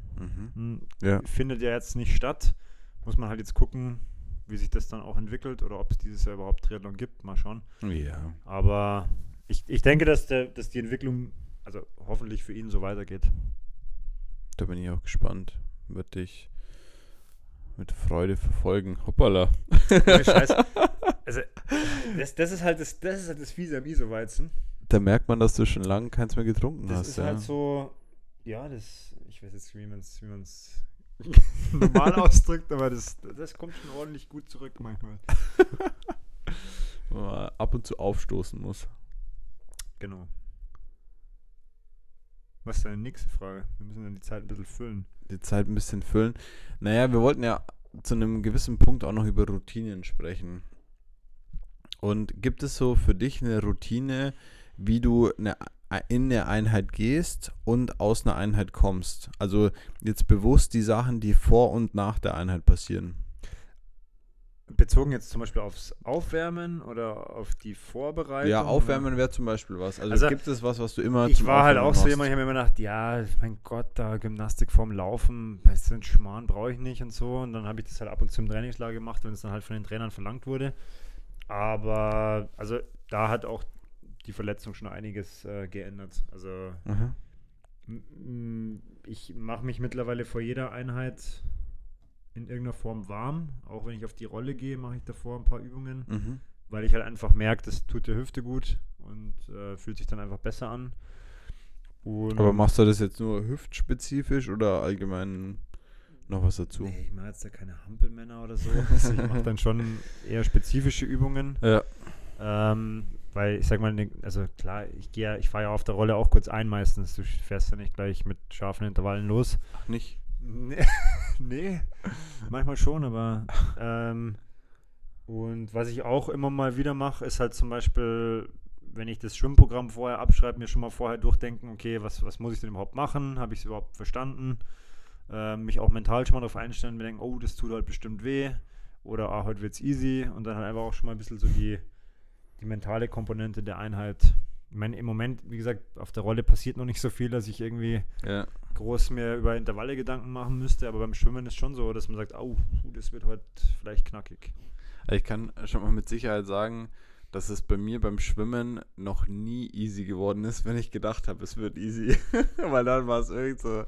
Mhm. Ja. Findet ja jetzt nicht statt. Muss man halt jetzt gucken, wie sich das dann auch entwickelt oder ob es dieses Jahr überhaupt Triathlon gibt. Mal schauen. Ja. Aber ich, ich denke, dass, der, dass die Entwicklung, also hoffentlich für ihn so weitergeht. Da bin ich auch gespannt. Wird dich mit Freude verfolgen. Hoppala. Scheiße. Also, das, das ist halt das, das ist halt das Fiese am Iso-Weizen. Da merkt man, dass du schon lange keins mehr getrunken das hast. Das ist ja halt so, ja, das, ich weiß jetzt, wie man es wie man's normal ausdrückt, aber das, das kommt schon ordentlich gut zurück manchmal. Wenn man ab und zu aufstoßen muss. Genau. Was ist deine nächste Frage? Wir müssen dann die Zeit ein bisschen füllen. Die Zeit ein bisschen füllen. Naja, wir wollten ja zu einem gewissen Punkt auch noch über Routinen sprechen. Und gibt es so für dich eine Routine, wie du eine, in eine Einheit gehst und aus einer Einheit kommst? Also jetzt bewusst die Sachen, die vor und nach der Einheit passieren. Bezogen jetzt zum Beispiel aufs Aufwärmen oder auf die Vorbereitung? Ja, Aufwärmen wäre zum Beispiel was. Also, also gibt es was, was du immer Ich war Aufwärmen halt auch machst? So jemand, ich habe mir immer gedacht, ja, mein Gott, da Gymnastik vorm Laufen, weißt du, einen Schmarrn brauche ich nicht und so. Und dann habe ich das halt ab und zu im Trainingslager gemacht, wenn es dann halt von den Trainern verlangt wurde. Aber also da hat auch die Verletzung schon einiges äh, geändert. Also mhm. m- m- ich mache mich mittlerweile vor jeder Einheit in irgendeiner Form warm. Auch wenn ich auf die Rolle gehe, mache ich davor ein paar Übungen, mhm. weil ich halt einfach merke, das tut der Hüfte gut und äh, fühlt sich dann einfach besser an. Und aber machst du das jetzt nur hüftspezifisch oder allgemein noch was dazu? Nee, ich mache jetzt da keine Hampelmänner oder so. Also ich mache dann schon eher spezifische Übungen. Ja. Ähm, weil ich sag mal, also klar, ich gehe ja, ich fahre ja auf der Rolle auch kurz ein meistens. Du fährst ja nicht gleich mit scharfen Intervallen los. Ach, nicht? Nee, nee, manchmal schon, aber ähm, und was ich auch immer mal wieder mache, ist halt zum Beispiel, wenn ich das Schwimmprogramm vorher abschreibe, mir schon mal vorher durchdenken, okay, was, was muss ich denn überhaupt machen? Habe ich es überhaupt verstanden? Äh, mich auch mental schon mal darauf einstellen, mir denken, oh, das tut halt bestimmt weh oder ah, heute wird's easy und dann halt einfach auch schon mal ein bisschen so die, die mentale Komponente der Einheit. Ich meine, im Moment, wie gesagt, auf der Rolle passiert noch nicht so viel, dass ich irgendwie ja. groß mir über Intervalle Gedanken machen müsste, aber beim Schwimmen ist schon so, dass man sagt, oh, das wird heute vielleicht knackig. Ich kann schon mal mit Sicherheit sagen, dass es bei mir beim Schwimmen noch nie easy geworden ist, wenn ich gedacht habe, es wird easy. Weil dann war es irgend so,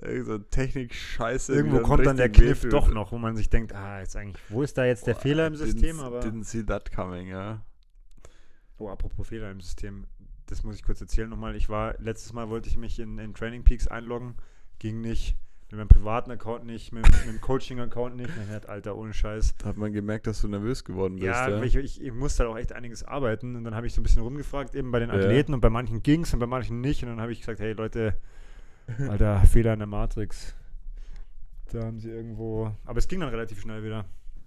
irgend so Technik-Scheiße. Irgendwo kommt dann der Kniff doch noch, wo man sich denkt, ah, jetzt eigentlich, wo ist da jetzt der oh, Fehler im System? Didn't, aber didn't see that coming, ja. Oh, apropos Fehler im System, das muss ich kurz erzählen nochmal. Ich war, letztes Mal wollte ich mich in, in Training Peaks einloggen, ging nicht, mit meinem privaten Account nicht, mit, mit dem Coaching-Account nicht. Man hat, Alter, ohne Scheiß. Da hat man gemerkt, dass du nervös geworden bist. Ja, ja? Ich, ich, ich musste halt auch echt einiges arbeiten und dann habe ich so ein bisschen rumgefragt, eben bei den Athleten ja. und bei manchen ging es und bei manchen nicht und dann habe ich gesagt, hey Leute, Alter, Fehler in der Matrix. Da haben sie irgendwo, aber es ging dann relativ schnell wieder.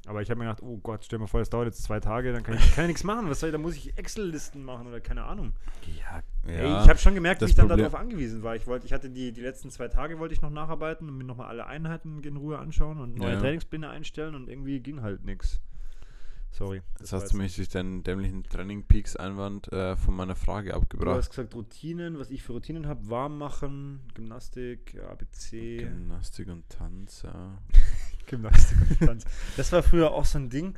Aber ich habe mir gedacht, oh Gott, stell mal vor, das dauert jetzt zwei Tage, dann kann ich, kann ich nichts machen. Was soll ich, da muss ich Excel-Listen machen oder keine Ahnung. Ja, ja. Ey, ich habe schon gemerkt, wie ich dann Problem. darauf angewiesen war. Ich wollte, ich hatte die, die letzten zwei Tage wollte ich noch nacharbeiten und mir nochmal alle Einheiten in Ruhe anschauen und neue ja. Trainingspläne einstellen und irgendwie ging halt nichts. Sorry. Das, das hast du mich durch deinen dämlichen Training Peaks-Einwand äh, von meiner Frage abgebracht. Du hast gesagt, Routinen, was ich für Routinen habe, warm machen, Gymnastik, A B C. Gymnastik und Tanz, ja. Gymnastik und Tanz. Das war früher auch so ein Ding,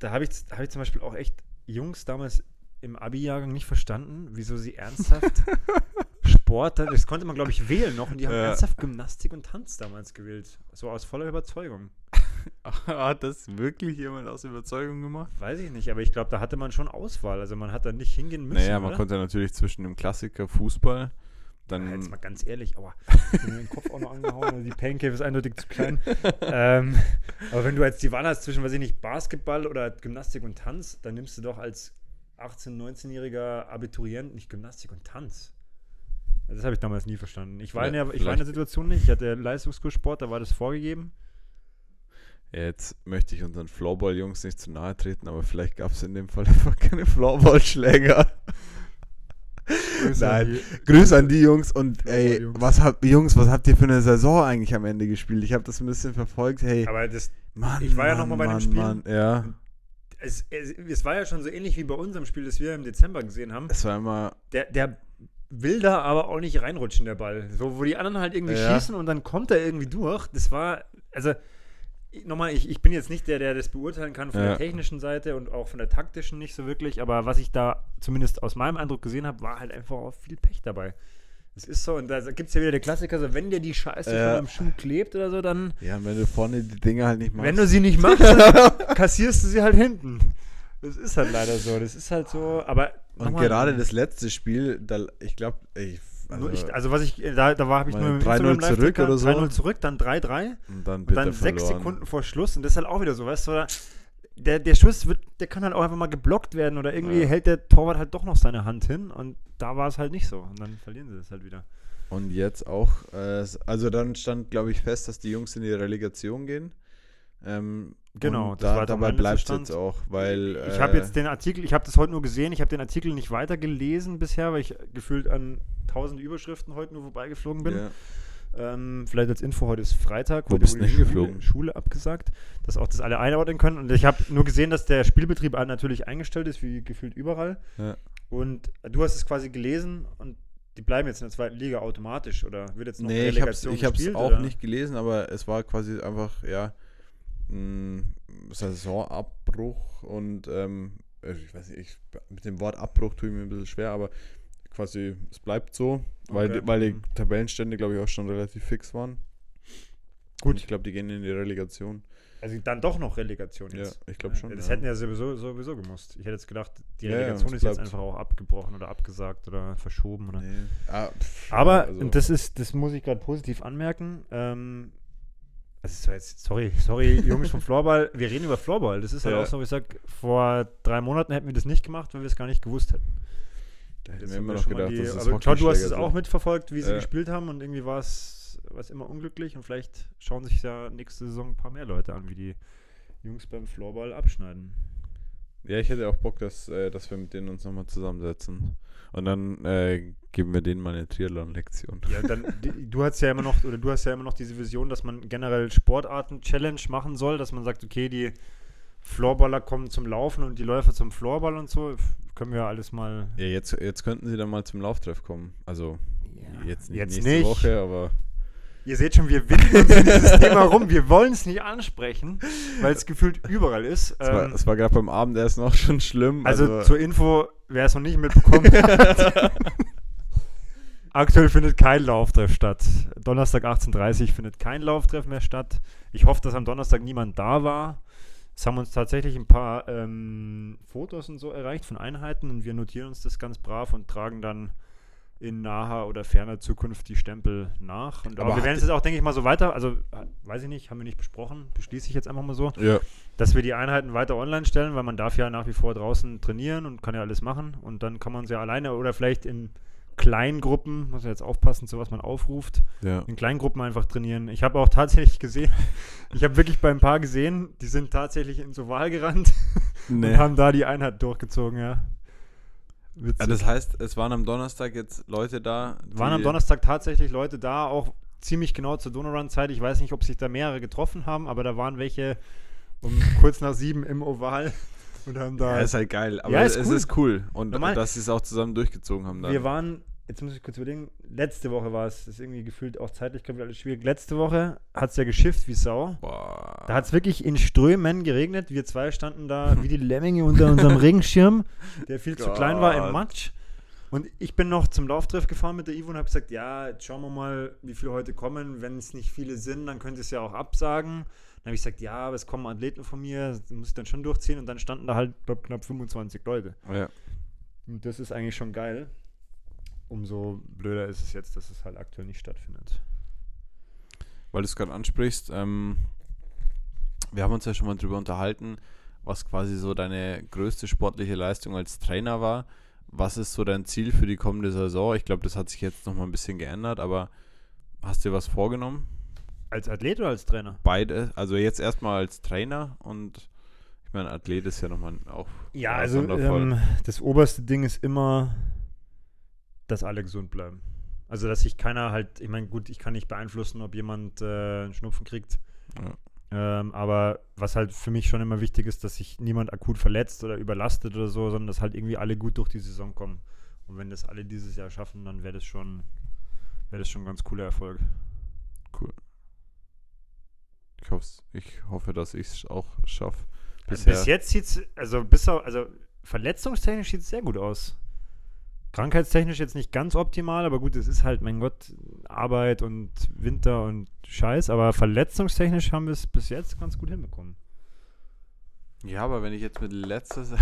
da habe ich, hab ich zum Beispiel auch echt Jungs damals im Abi-Jahrgang nicht verstanden, wieso sie ernsthaft Sport, das konnte man glaube ich wählen noch und die haben ja. ernsthaft Gymnastik und Tanz damals gewählt, so aus voller Überzeugung. Hat das wirklich jemand aus Überzeugung gemacht? Weiß ich nicht, aber ich glaube, da hatte man schon Auswahl, also man hat da nicht hingehen müssen, Naja, man oder? konnte natürlich zwischen dem Klassiker Fußball dann ja, jetzt mal ganz ehrlich, aua, ich hab mir den Kopf auch noch angehauen, also die Pancave ist eindeutig zu klein. ähm, aber wenn du jetzt die Wahl hast zwischen, weiß ich nicht, Basketball oder Gymnastik und Tanz, dann nimmst du doch als achtzehn-, neunzehnjähriger Abiturient nicht Gymnastik und Tanz. Das habe ich damals nie verstanden. Ich war, ja, in, der, ich war in der Situation nicht. Ich hatte Leistungskurssport, da war das vorgegeben. Jetzt möchte ich unseren Floorball-Jungs nicht zu nahe treten, aber vielleicht gab es in dem Fall einfach keine Floorball-Schläger. Grüß Nein, Grüß an die Jungs und ey, Jungs. was habt Jungs, was habt ihr für eine Saison eigentlich am Ende gespielt? Ich habe das ein bisschen verfolgt, hey. Aber das, Mann, ich war Mann, ja nochmal bei Mann, dem Spiel. Mann, ja. Es, es, es war ja schon so ähnlich wie bei unserem Spiel, das wir im Dezember gesehen haben. Es war immer der, der will da aber auch nicht reinrutschen, der Ball. So, wo die anderen halt irgendwie ja. schießen und dann kommt er irgendwie durch. Das war, also nochmal, ich, ich bin jetzt nicht der, der das beurteilen kann von ja. der technischen Seite und auch von der taktischen nicht so wirklich, aber was ich da zumindest aus meinem Eindruck gesehen habe, war halt einfach auch viel Pech dabei. Das ist so, und da gibt es ja wieder den Klassiker, so, wenn dir die Scheiße ja. schon am Schuh klebt oder so, dann... Ja, und wenn du vorne die Dinger halt nicht machst. Wenn du sie nicht machst, dann kassierst du sie halt hinten. Das ist halt leider so, das ist halt so, aber... Und gerade mal, das letzte Spiel, da, ich glaube... Also, ich, also was ich, da, da war, habe ich nur drei null zurück oder so. drei null zurück, dann drei drei und dann, und dann sechs Sekunden vor Schluss und das ist halt auch wieder so, weißt du, der, der Schuss wird, der kann halt auch einfach mal geblockt werden oder irgendwie ja. hält der Torwart halt doch noch seine Hand hin und da war es halt nicht so und dann verlieren sie das halt wieder. Und jetzt auch, äh, also dann stand, glaube ich, fest, dass die Jungs in die Relegation gehen. Ähm, genau, das war dabei bleibt es jetzt auch, weil ich äh, habe jetzt den Artikel, ich habe das heute nur gesehen, ich habe den Artikel nicht weitergelesen bisher, weil ich gefühlt an tausende Überschriften heute nur vorbeigeflogen bin. Yeah. Ähm, vielleicht als Info, heute ist Freitag, wo bist du hingeflogen? Schule abgesagt, dass auch das alle einordnen können und ich habe nur gesehen, dass der Spielbetrieb natürlich eingestellt ist, wie gefühlt überall. Ja. Und du hast es quasi gelesen und die bleiben jetzt in der zweiten Liga automatisch oder wird jetzt noch nee, eine Relegation gespielt? Ich habe es auch oder? nicht gelesen, aber es war quasi einfach, ja, Saisonabbruch und ähm, ich weiß nicht, ich, mit dem Wort Abbruch tue ich mir ein bisschen schwer, aber quasi es bleibt so, weil, okay. weil die Tabellenstände, glaube ich, auch schon relativ fix waren. Gut. Und ich glaube, die gehen in die Relegation. Also dann doch noch Relegation jetzt? Ja, ich glaube schon. Das ja. hätten ja sowieso, sowieso gemusst. Ich hätte jetzt gedacht, die Relegation ja, ist jetzt einfach auch abgebrochen oder abgesagt oder verschoben. Oder. Nee. Ah, pff, aber, also. Und das ist, das muss ich gerade positiv anmerken, ähm, also jetzt, sorry, sorry, Jungs vom Floorball. Wir reden über Floorball. Das ist halt ja. auch so, wie ich sage, vor drei Monaten hätten wir das nicht gemacht, weil wir es gar nicht gewusst hätten. Da hätten wir immer noch gedacht, die, das ist aber klar, du hast es auch mitverfolgt, wie ja. sie gespielt haben und irgendwie war es immer unglücklich und vielleicht schauen sich ja nächste Saison ein paar mehr Leute an, wie die Jungs beim Floorball abschneiden. Ja, ich hätte auch Bock, dass, äh, dass wir mit denen uns nochmal zusammensetzen. Und dann äh, geben wir denen mal eine Triathlon-Lektion. Ja, dann, die, du hast ja immer noch, oder du hast ja immer noch diese Vision, dass man generell Sportarten-Challenge machen soll, dass man sagt, okay, die Floorballer kommen zum Laufen und die Läufer zum Floorball und so. Können wir alles mal... Ja, jetzt, jetzt könnten sie dann mal zum Lauftreff kommen. Also, ja, jetzt nicht jetzt nächste nicht. Woche, aber... Ihr seht schon, wir winden uns in dieses Thema rum. Wir wollen es nicht ansprechen, weil es gefühlt überall ist. Es ähm, war, war gerade beim Abendessen auch schon schlimm. Also, also zur Info, wer es noch nicht mitbekommen hat. Aktuell findet kein Lauftreff statt. Donnerstag achtzehn Uhr dreißig findet kein Lauftreff mehr statt. Ich hoffe, dass am Donnerstag niemand da war. Es haben uns tatsächlich ein paar ähm, Fotos und so erreicht von Einheiten und wir notieren uns das ganz brav und tragen dann in naher oder ferner Zukunft die Stempel nach. Und aber wir werden es jetzt auch, denke ich mal, so weiter, also weiß ich nicht, haben wir nicht besprochen, beschließe ich jetzt einfach mal so, ja. dass wir die Einheiten weiter online stellen, weil man darf ja nach wie vor draußen trainieren und kann ja alles machen und dann kann man es ja alleine oder vielleicht in Kleingruppen, muss ja jetzt aufpassen, zu was man aufruft, ja. in Kleingruppen einfach trainieren. Ich habe auch tatsächlich gesehen, ich habe wirklich bei ein paar gesehen, die sind tatsächlich ins Oval gerannt nee. und haben da die Einheit durchgezogen, ja. Ja, das heißt, es waren am Donnerstag jetzt Leute da? Waren am Donnerstag tatsächlich Leute da, auch ziemlich genau zur Donorun-Zeit. Ich weiß nicht, ob sich da mehrere getroffen haben, aber da waren welche um kurz nach sieben im Oval und haben da... Ja, ist halt geil, aber ja, ist es cool. ist cool. Und normal, dass sie es auch zusammen durchgezogen haben. Dann. Wir waren, jetzt muss ich kurz überlegen, letzte Woche war es, das ist irgendwie gefühlt auch zeitlich, glaube ich, alles schwierig. Letzte Woche hat es ja geschifft wie Sau. Boah. Da hat es wirklich in Strömen geregnet. Wir zwei standen da wie die Lemminge unter unserem Regenschirm, der viel Gott. zu klein war im Matsch. Und ich bin noch zum Lauftreff gefahren mit der Ivo und habe gesagt, ja, jetzt schauen wir mal, wie viele heute kommen. Wenn es nicht viele sind, dann könnt ihr es ja auch absagen. Dann habe ich gesagt, ja, aber es kommen Athleten von mir, das muss ich dann schon durchziehen. Und dann standen da halt knapp fünfundzwanzig Leute. Oh ja. Und das ist eigentlich schon geil. Umso blöder ist es jetzt, dass es halt aktuell nicht stattfindet. Weil du es gerade ansprichst, ähm, wir haben uns ja schon mal drüber unterhalten, was quasi so deine größte sportliche Leistung als Trainer war, was ist so dein Ziel für die kommende Saison? Ich glaube, das hat sich jetzt nochmal ein bisschen geändert, aber hast du dir was vorgenommen? Als Athlet oder als Trainer? Beide, also jetzt erstmal als Trainer und ich meine, Athlet ist ja nochmal auch... Ja, also ähm, das oberste Ding ist immer, dass alle gesund bleiben. Also, dass sich keiner halt, ich meine, gut, ich kann nicht beeinflussen, ob jemand äh, einen Schnupfen kriegt, ja. ähm, aber was halt für mich schon immer wichtig ist, dass sich niemand akut verletzt oder überlastet oder so, sondern dass halt irgendwie alle gut durch die Saison kommen. Und wenn das alle dieses Jahr schaffen, dann wäre das schon, wäre das schon ein ganz cooler Erfolg. Cool. Ich hoffe, ich hoffe, dass ich es auch schaffe. Bisher. Bis jetzt sieht es, also, bis auf, also verletzungstechnisch sieht es sehr gut aus. Krankheitstechnisch jetzt nicht ganz optimal, aber gut, es ist halt, mein Gott, Arbeit und Winter und Scheiß, aber verletzungstechnisch haben wir es bis jetzt ganz gut hinbekommen. Ja, aber wenn ich jetzt mit letztes...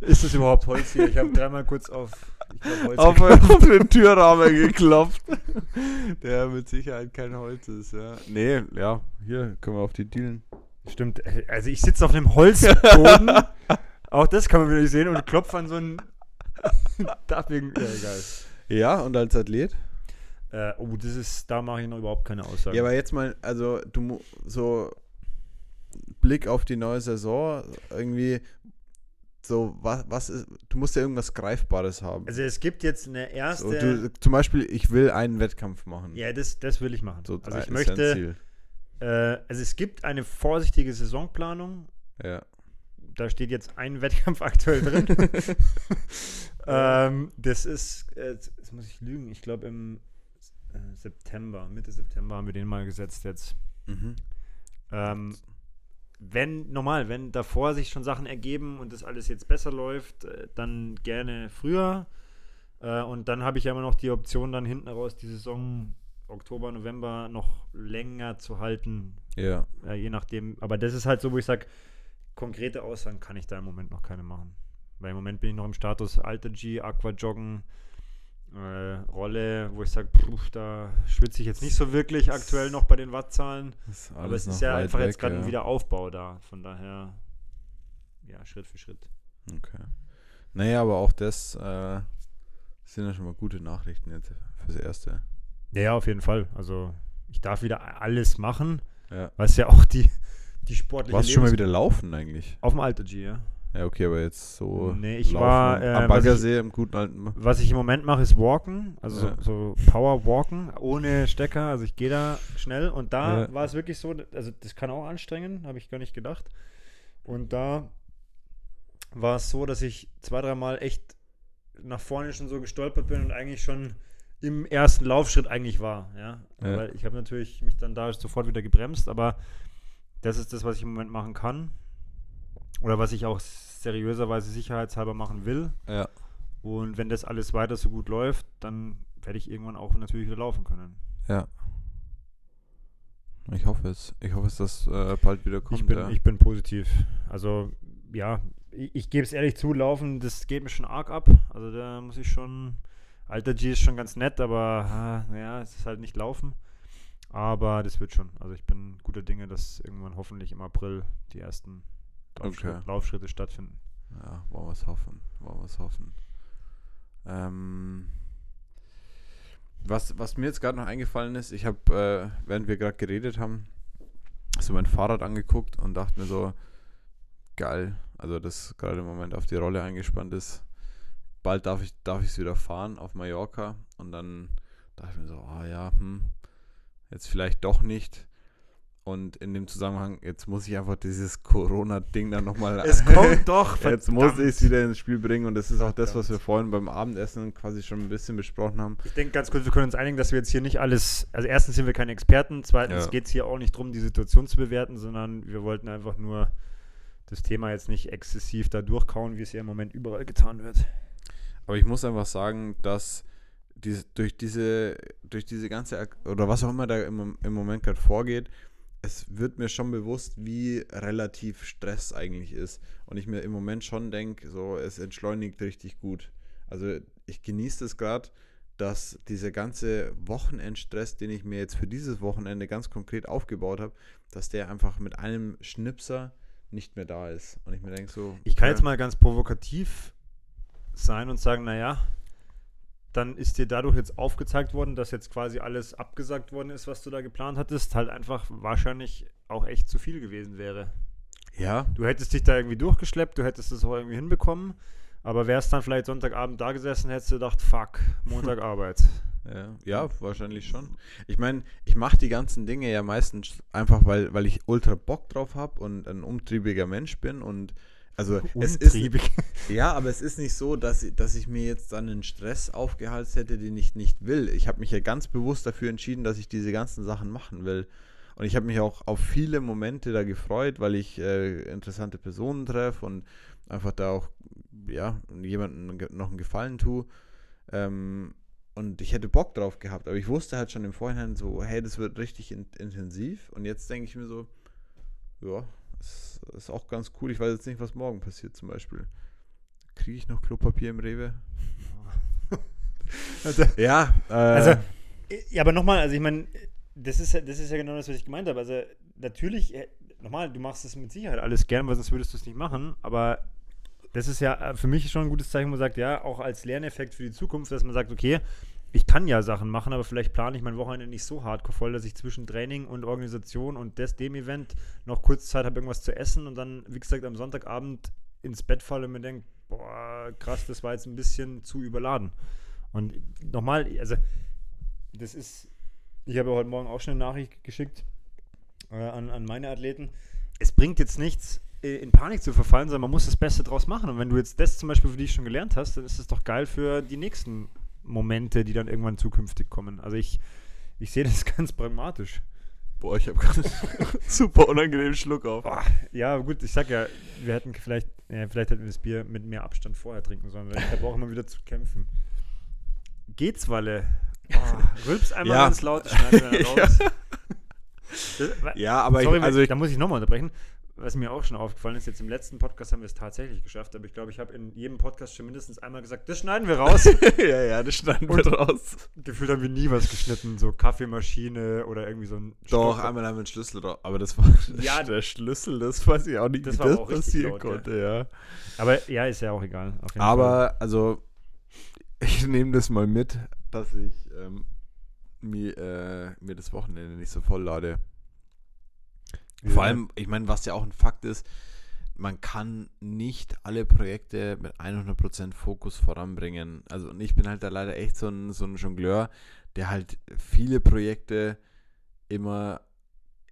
Ist das überhaupt Holz hier? Ich habe dreimal kurz auf... Ich glaub, Holz auf, auf den Türrahmen geklopft. Der mit Sicherheit kein Holz ist, ja. Nee, ja, hier können wir auf die Dielen. Stimmt, also ich sitze auf einem Holzboden, auch das kann man wieder nicht sehen, und klopfe an so einen... Deswegen, ja, egal. Ja, und als Athlet? Äh, oh, das ist, da mache ich noch überhaupt keine Aussage. Ja, aber jetzt mal, also du so... Blick auf die neue Saison, irgendwie so, was, was ist, du musst ja irgendwas Greifbares haben. Also es gibt jetzt eine erste... So, du, zum Beispiel, ich will einen Wettkampf machen. Ja, das, das will ich machen. So, also ich möchte, äh, also es gibt eine vorsichtige Saisonplanung. Ja. Da steht jetzt ein Wettkampf aktuell drin. ähm, das ist, äh, jetzt muss ich lügen, ich glaube im äh, September, Mitte September haben wir den mal gesetzt jetzt. Mhm. Ähm, wenn, normal, wenn davor sich schon Sachen ergeben und das alles jetzt besser läuft, dann gerne früher. Und dann habe ich ja immer noch die Option, dann hinten raus die Saison Oktober, November noch länger zu halten. Ja. Je nachdem. Aber das ist halt so, wo ich sage, konkrete Aussagen kann ich da im Moment noch keine machen. Weil im Moment bin ich noch im Status Alter G, Aquajoggen, äh, Rolle, wo ich sage, da schwitze ich jetzt nicht so wirklich aktuell noch bei den Wattzahlen. Aber es ist ja einfach weg, jetzt gerade ja. ein Wiederaufbau da. Von daher, ja, Schritt für Schritt. Okay. Naja, aber auch das äh, sind ja schon mal gute Nachrichten jetzt fürs Erste. Ja, ja, auf jeden Fall. Also ich darf wieder alles machen, ja. was ja auch die, die sportliche... Warst du schon mal wieder laufen eigentlich? Auf dem Alter G, ja. Ja, okay, aber jetzt so nee, ich laufen. War, äh, am Baggersee, ich, im guten alten... Was ich im Moment mache, ist Walken, also ja. so, so Power-Walken, ohne Stecker, also ich gehe da schnell und da ja. war es wirklich so, also das kann auch anstrengen, habe ich gar nicht gedacht. Und da war es so, dass ich zwei, dreimal echt nach vorne schon so gestolpert bin und eigentlich schon im ersten Laufschritt eigentlich war, ja. ja. Weil ich habe natürlich mich dann da sofort wieder gebremst, aber das ist das, was ich im Moment machen kann. Oder was ich auch seriöserweise sicherheitshalber machen will. Ja. Und wenn das alles weiter so gut läuft, dann werde ich irgendwann auch natürlich wieder laufen können. Ja. Ich hoffe es. Ich hoffe es, dass äh, bald wieder kommt. Ich bin, ja. ich bin positiv. Also, ja, ich, ich gebe es ehrlich zu, Laufen, das geht mir schon arg ab. Also da muss ich schon... Alter G ist schon ganz nett, aber äh, naja, es ist halt nicht Laufen. Aber das wird schon. Also ich bin guter Dinge, dass irgendwann hoffentlich im April die ersten... Laufschritte, okay. Laufschritte stattfinden. Ja, wollen wir es hoffen. Wollen wir es hoffen. Ähm, was, was mir jetzt gerade noch eingefallen ist, ich habe, äh, während wir gerade geredet haben, so mein Fahrrad angeguckt und dachte mir so, geil, also das gerade im Moment auf die Rolle eingespannt ist. Bald darf ich darf ich es wieder fahren auf Mallorca und dann dachte ich mir so, ah oh ja, hm, jetzt vielleicht doch nicht. Und in dem Zusammenhang, jetzt muss ich einfach dieses Corona-Ding dann nochmal... Es kommt doch, verdammt. Jetzt muss ich es wieder ins Spiel bringen und das ist auch das, was wir vorhin beim Abendessen quasi schon ein bisschen besprochen haben. Ich denke ganz kurz, wir können uns einigen, dass wir jetzt hier nicht alles... Also erstens sind wir keine Experten, zweitens ja. geht es hier auch nicht darum, die Situation zu bewerten, sondern wir wollten einfach nur das Thema jetzt nicht exzessiv da durchkauen, wie es ja im Moment überall getan wird. Aber ich muss einfach sagen, dass... Diese, durch diese durch diese ganze... Oder was auch immer da im, im Moment gerade vorgeht... Es wird mir schon bewusst, wie relativ Stress eigentlich ist. Und ich mir im Moment schon denke, so, es entschleunigt richtig gut. Also ich genieße es gerade, dass dieser ganze Wochenendstress, den ich mir jetzt für dieses Wochenende ganz konkret aufgebaut habe, dass der einfach mit einem Schnipser nicht mehr da ist. Und ich mir denke so... Ich kann ja. jetzt mal ganz provokativ sein und sagen, naja, dann ist dir dadurch jetzt aufgezeigt worden, dass jetzt quasi alles abgesagt worden ist, was du da geplant hattest, halt einfach wahrscheinlich auch echt zu viel gewesen wäre. Ja. Du hättest dich da irgendwie durchgeschleppt, du hättest es auch irgendwie hinbekommen, aber wärst dann vielleicht Sonntagabend da gesessen, hättest du gedacht, fuck, Montag Arbeit. Ja, ja, wahrscheinlich schon. Ich meine, ich mache die ganzen Dinge ja meistens einfach, weil, weil ich ultra Bock drauf habe und ein umtriebiger Mensch bin und also es ist, ja, aber es ist nicht so, dass, dass ich mir jetzt dann einen Stress aufgehalst hätte, den ich nicht will. Ich habe mich ja ganz bewusst dafür entschieden, dass ich diese ganzen Sachen machen will. Und ich habe mich auch auf viele Momente da gefreut, weil ich äh, interessante Personen treffe und einfach da auch ja, jemandem noch einen Gefallen tue. Ähm, und ich hätte Bock drauf gehabt. Aber ich wusste halt schon im Vorhinein so, hey, das wird richtig in- intensiv. Und jetzt denke ich mir so, ja, das ist auch ganz cool. Ich weiß jetzt nicht, was morgen passiert zum Beispiel. Kriege ich noch Klopapier im Rewe? Also, ja. Äh, also, ja, aber nochmal, also ich meine, das ist, das ist ja genau das, was ich gemeint habe. Also natürlich, nochmal, du machst es mit Sicherheit alles gern, weil sonst würdest du es nicht machen. Aber das ist ja für mich schon ein gutes Zeichen, wo man sagt, ja, auch als Lerneffekt für die Zukunft, dass man sagt, okay, ich kann ja Sachen machen, aber vielleicht plane ich mein Wochenende nicht so hardcore voll, dass ich zwischen Training und Organisation und des, dem Event noch kurz Zeit habe, irgendwas zu essen und dann, wie gesagt, am Sonntagabend ins Bett falle und mir denke, boah, krass, das war jetzt ein bisschen zu überladen. Und nochmal, also, das ist, ich habe heute Morgen auch schon eine Nachricht geschickt äh, an, an meine Athleten, es bringt jetzt nichts, in Panik zu verfallen, sondern man muss das Beste draus machen. Und wenn du jetzt das zum Beispiel für dich schon gelernt hast, dann ist das doch geil für die nächsten Momente, die dann irgendwann zukünftig kommen. Also ich, ich sehe das ganz pragmatisch. Boah, ich habe gerade einen super unangenehmen Schluck auf. Boah, ja, gut, ich sag ja, wir hätten vielleicht, ja, vielleicht hätten wir das Bier mit mehr Abstand vorher trinken sollen, weil ich habe auch immer wieder zu kämpfen. Geht's, Walle? Oh, rülps einmal ja. ganz laut, schneiden wir raus. Ja, ja aber sorry, ich, also ich, da muss ich nochmal unterbrechen. Was mir auch schon aufgefallen ist, jetzt im letzten Podcast haben wir es tatsächlich geschafft, aber ich glaube, ich habe in jedem Podcast schon mindestens einmal gesagt, das schneiden wir raus. ja, ja, das schneiden und wir raus. Gefühlt haben wir nie was geschnitten, so Kaffeemaschine oder irgendwie so ein Doch, Stoff. Einmal haben wir einen Schlüssel drauf, aber das war ja, der Schlüssel, das weiß ich auch nicht, das wie das passieren konnte, ja. ja. Aber ja, ist ja auch egal. Auf jeden aber, Fall. Also, ich nehme das mal mit, dass ich ähm, mir, äh, mir das Wochenende nicht so voll lade. Ja. Vor allem, ich meine, was ja auch ein Fakt ist, man kann nicht alle Projekte mit hundert Prozent Fokus voranbringen. Also und ich bin halt da leider echt so ein, so ein Jongleur, der halt viele Projekte immer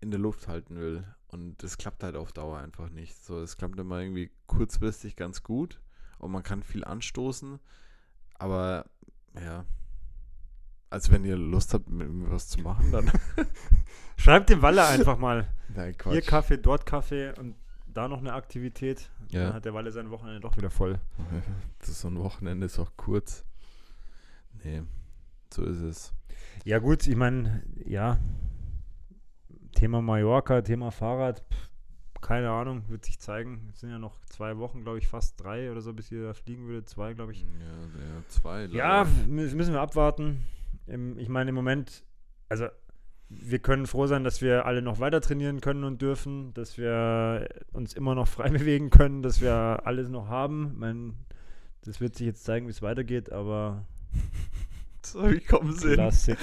in der Luft halten will. Und das klappt halt auf Dauer einfach nicht. So, es klappt immer irgendwie kurzfristig ganz gut und man kann viel anstoßen, aber ja... Also wenn ihr Lust habt, mit mir was zu machen, dann schreibt dem Walle einfach mal. Nein, Quatsch. Hier Kaffee, dort Kaffee und da noch eine Aktivität. Ja. Dann hat der Walle sein Wochenende doch wieder voll. Das ist so ein Wochenende, ist auch kurz. Nee, so ist es. Ja gut, ich meine, ja, Thema Mallorca, Thema Fahrrad, pff, keine Ahnung, wird sich zeigen. Es sind ja noch zwei Wochen, glaube ich, fast drei oder so, bis ihr da fliegen würdet. Zwei, glaube ich. Ja, ja zwei. Leider. Ja, müssen wir abwarten. Ich meine, im Moment, also wir können froh sein, dass wir alle noch weiter trainieren können und dürfen, dass wir uns immer noch frei bewegen können, dass wir alles noch haben. Ich meine, das wird sich jetzt zeigen, wie es weitergeht, aber das habe ich kommen sehen. Klassiker.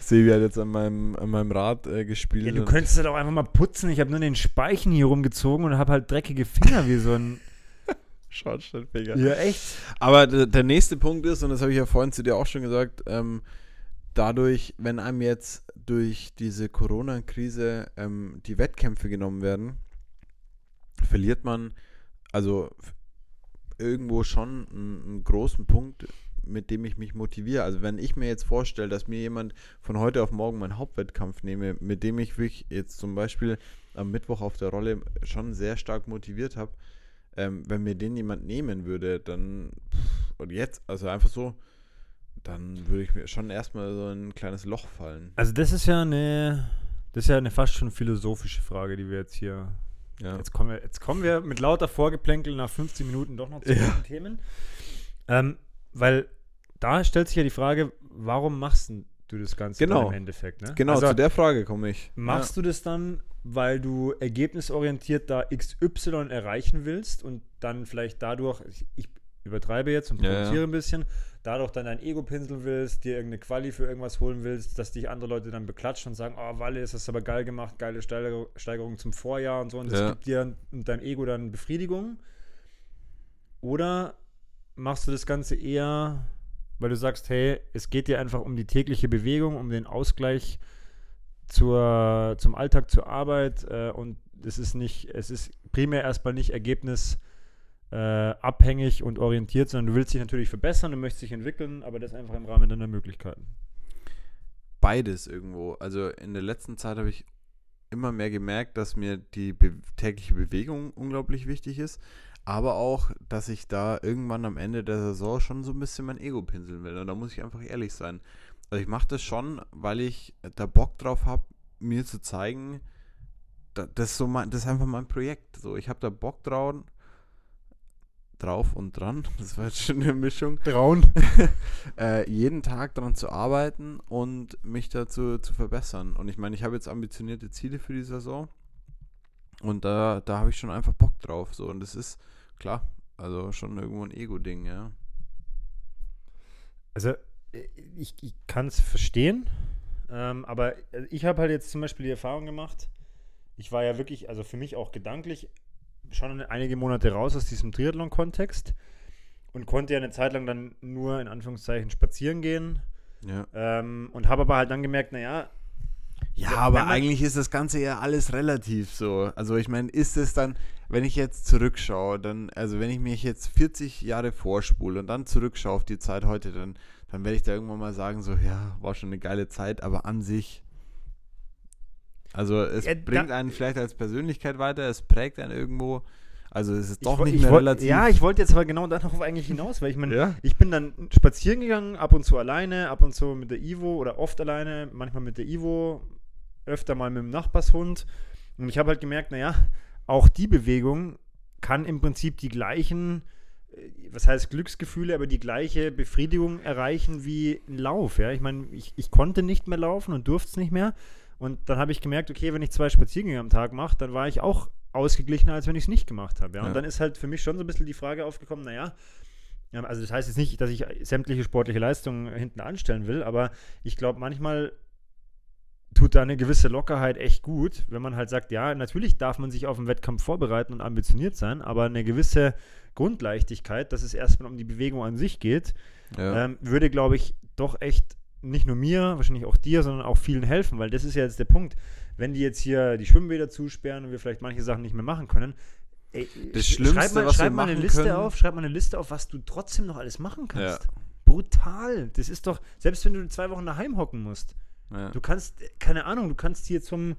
Sebi hat jetzt an meinem, an meinem Rad äh, gespielt. Ja, du könntest halt auch einfach mal putzen. Ich habe nur den Speichen hier rumgezogen und habe halt dreckige Finger wie so ein... Schornsteinfeger. Ja, echt. Aber d- der nächste Punkt ist, und das habe ich ja vorhin zu dir auch schon gesagt, ähm, dadurch, wenn einem jetzt durch diese Corona-Krise ähm, die Wettkämpfe genommen werden, verliert man also f- irgendwo schon einen, einen großen Punkt, mit dem ich mich motiviere. Also wenn ich mir jetzt vorstelle, dass mir jemand von heute auf morgen meinen Hauptwettkampf nehme, mit dem ich mich jetzt zum Beispiel am Mittwoch auf der Rolle schon sehr stark motiviert habe, Ähm, wenn mir den jemand nehmen würde, dann, pff, und jetzt, also einfach so, dann würde ich mir schon erstmal so ein kleines Loch fallen. Also das ist ja eine, das ist ja eine fast schon philosophische Frage, die wir jetzt hier, ja. jetzt, kommen wir, jetzt kommen wir mit lauter Vorgeplänkel nach fünfzehn Minuten doch noch zu den ja. Themen, ähm, weil da stellt sich ja die Frage, warum machst du das Ganze genau. im Endeffekt? Ne? Genau, also, zu der Frage komme ich. Machst ja. du das dann, weil du ergebnisorientiert da X Y erreichen willst und dann vielleicht dadurch, ich, übertreibe jetzt und provoziere ja, ja. ein bisschen, dadurch dann dein Ego pinseln willst, dir irgendeine Quali für irgendwas holen willst, dass dich andere Leute dann beklatschen und sagen, oh, Walle, ist das aber geil gemacht, geile Steigerung, Steigerung zum Vorjahr und so, und das ja. gibt dir und deinem Ego dann Befriedigung. Oder machst du das Ganze eher, weil du sagst, hey, es geht dir einfach um die tägliche Bewegung, um den Ausgleich zur, zum Alltag, zur Arbeit, äh, und es ist nicht, es ist primär erstmal nicht Ergebnis äh, abhängig und orientiert, sondern du willst dich natürlich verbessern, du möchtest dich entwickeln, aber das einfach im Rahmen deiner Möglichkeiten. Beides irgendwo. Also in der letzten Zeit habe ich immer mehr gemerkt, dass mir die be- tägliche Bewegung unglaublich wichtig ist, aber auch, dass ich da irgendwann am Ende der Saison schon so ein bisschen mein Ego pinseln will. Und da muss ich einfach ehrlich sein. Also ich mache das schon, weil ich da Bock drauf habe, mir zu zeigen, das ist, so mein, das ist einfach mein Projekt. So, ich habe da Bock drauf, drauf und dran, das war jetzt schon eine Mischung, Trauen. äh, jeden Tag dran zu arbeiten und mich dazu zu verbessern. Und ich meine, ich habe jetzt ambitionierte Ziele für die Saison und da, da habe ich schon einfach Bock drauf. So. Und das ist, klar, also schon irgendwo ein Ego-Ding, ja. Also ich, ich kann es verstehen, ähm, aber ich habe halt jetzt zum Beispiel die Erfahrung gemacht, ich war ja wirklich, also für mich auch gedanklich, schon einige Monate raus aus diesem Triathlon-Kontext und konnte ja eine Zeit lang dann nur in Anführungszeichen spazieren gehen, ja. ähm, und habe aber halt dann gemerkt, naja, ja, ja, aber eigentlich ist das Ganze ja alles relativ so. Also ich meine, ist es dann, wenn ich jetzt zurückschaue, dann, also wenn ich mich jetzt vierzig Jahre vorspule und dann zurückschaue auf die Zeit heute, dann, dann werde ich da irgendwann mal sagen, so, ja, war schon eine geile Zeit, aber an sich, also es ja, bringt da, einen vielleicht als Persönlichkeit weiter, es prägt einen irgendwo, also es ist doch ich, nicht ich mehr wollt, relativ. Ja, ich wollte jetzt aber genau darauf eigentlich hinaus, weil ich meine, ja? ich bin dann spazieren gegangen, ab und zu alleine, ab und zu mit der Ivo oder oft alleine, manchmal mit der Ivo, öfter mal mit dem Nachbarshund, und ich habe halt gemerkt, naja, auch die Bewegung kann im Prinzip die gleichen, was heißt Glücksgefühle, aber die gleiche Befriedigung erreichen wie ein Lauf, ja, ich meine, ich, ich konnte nicht mehr laufen und durfte es nicht mehr, und dann habe ich gemerkt, okay, wenn ich zwei Spaziergänge am Tag mache, dann war ich auch ausgeglichener, als wenn ich es nicht gemacht habe, ja, und ja. dann ist halt für mich schon so ein bisschen die Frage aufgekommen, naja, also das heißt jetzt nicht, dass ich sämtliche sportliche Leistungen hinten anstellen will, aber ich glaube, manchmal tut da eine gewisse Lockerheit echt gut, wenn man halt sagt, ja, natürlich darf man sich auf einen Wettkampf vorbereiten und ambitioniert sein, aber eine gewisse Grundleichtigkeit, dass es erstmal um die Bewegung an sich geht, ja. ähm, würde, glaube ich, doch echt nicht nur mir, wahrscheinlich auch dir, sondern auch vielen helfen, weil das ist ja jetzt der Punkt. Wenn die jetzt hier die Schwimmbäder zusperren und wir vielleicht manche Sachen nicht mehr machen können, ey, das Schlimmste, schreib mal, was schreib wir mal eine Liste können. auf, schreib mal eine Liste auf, was du trotzdem noch alles machen kannst. Ja. Brutal. Das ist doch, selbst wenn du zwei Wochen daheim hocken musst, ja. Du kannst, keine Ahnung, du kannst hier zum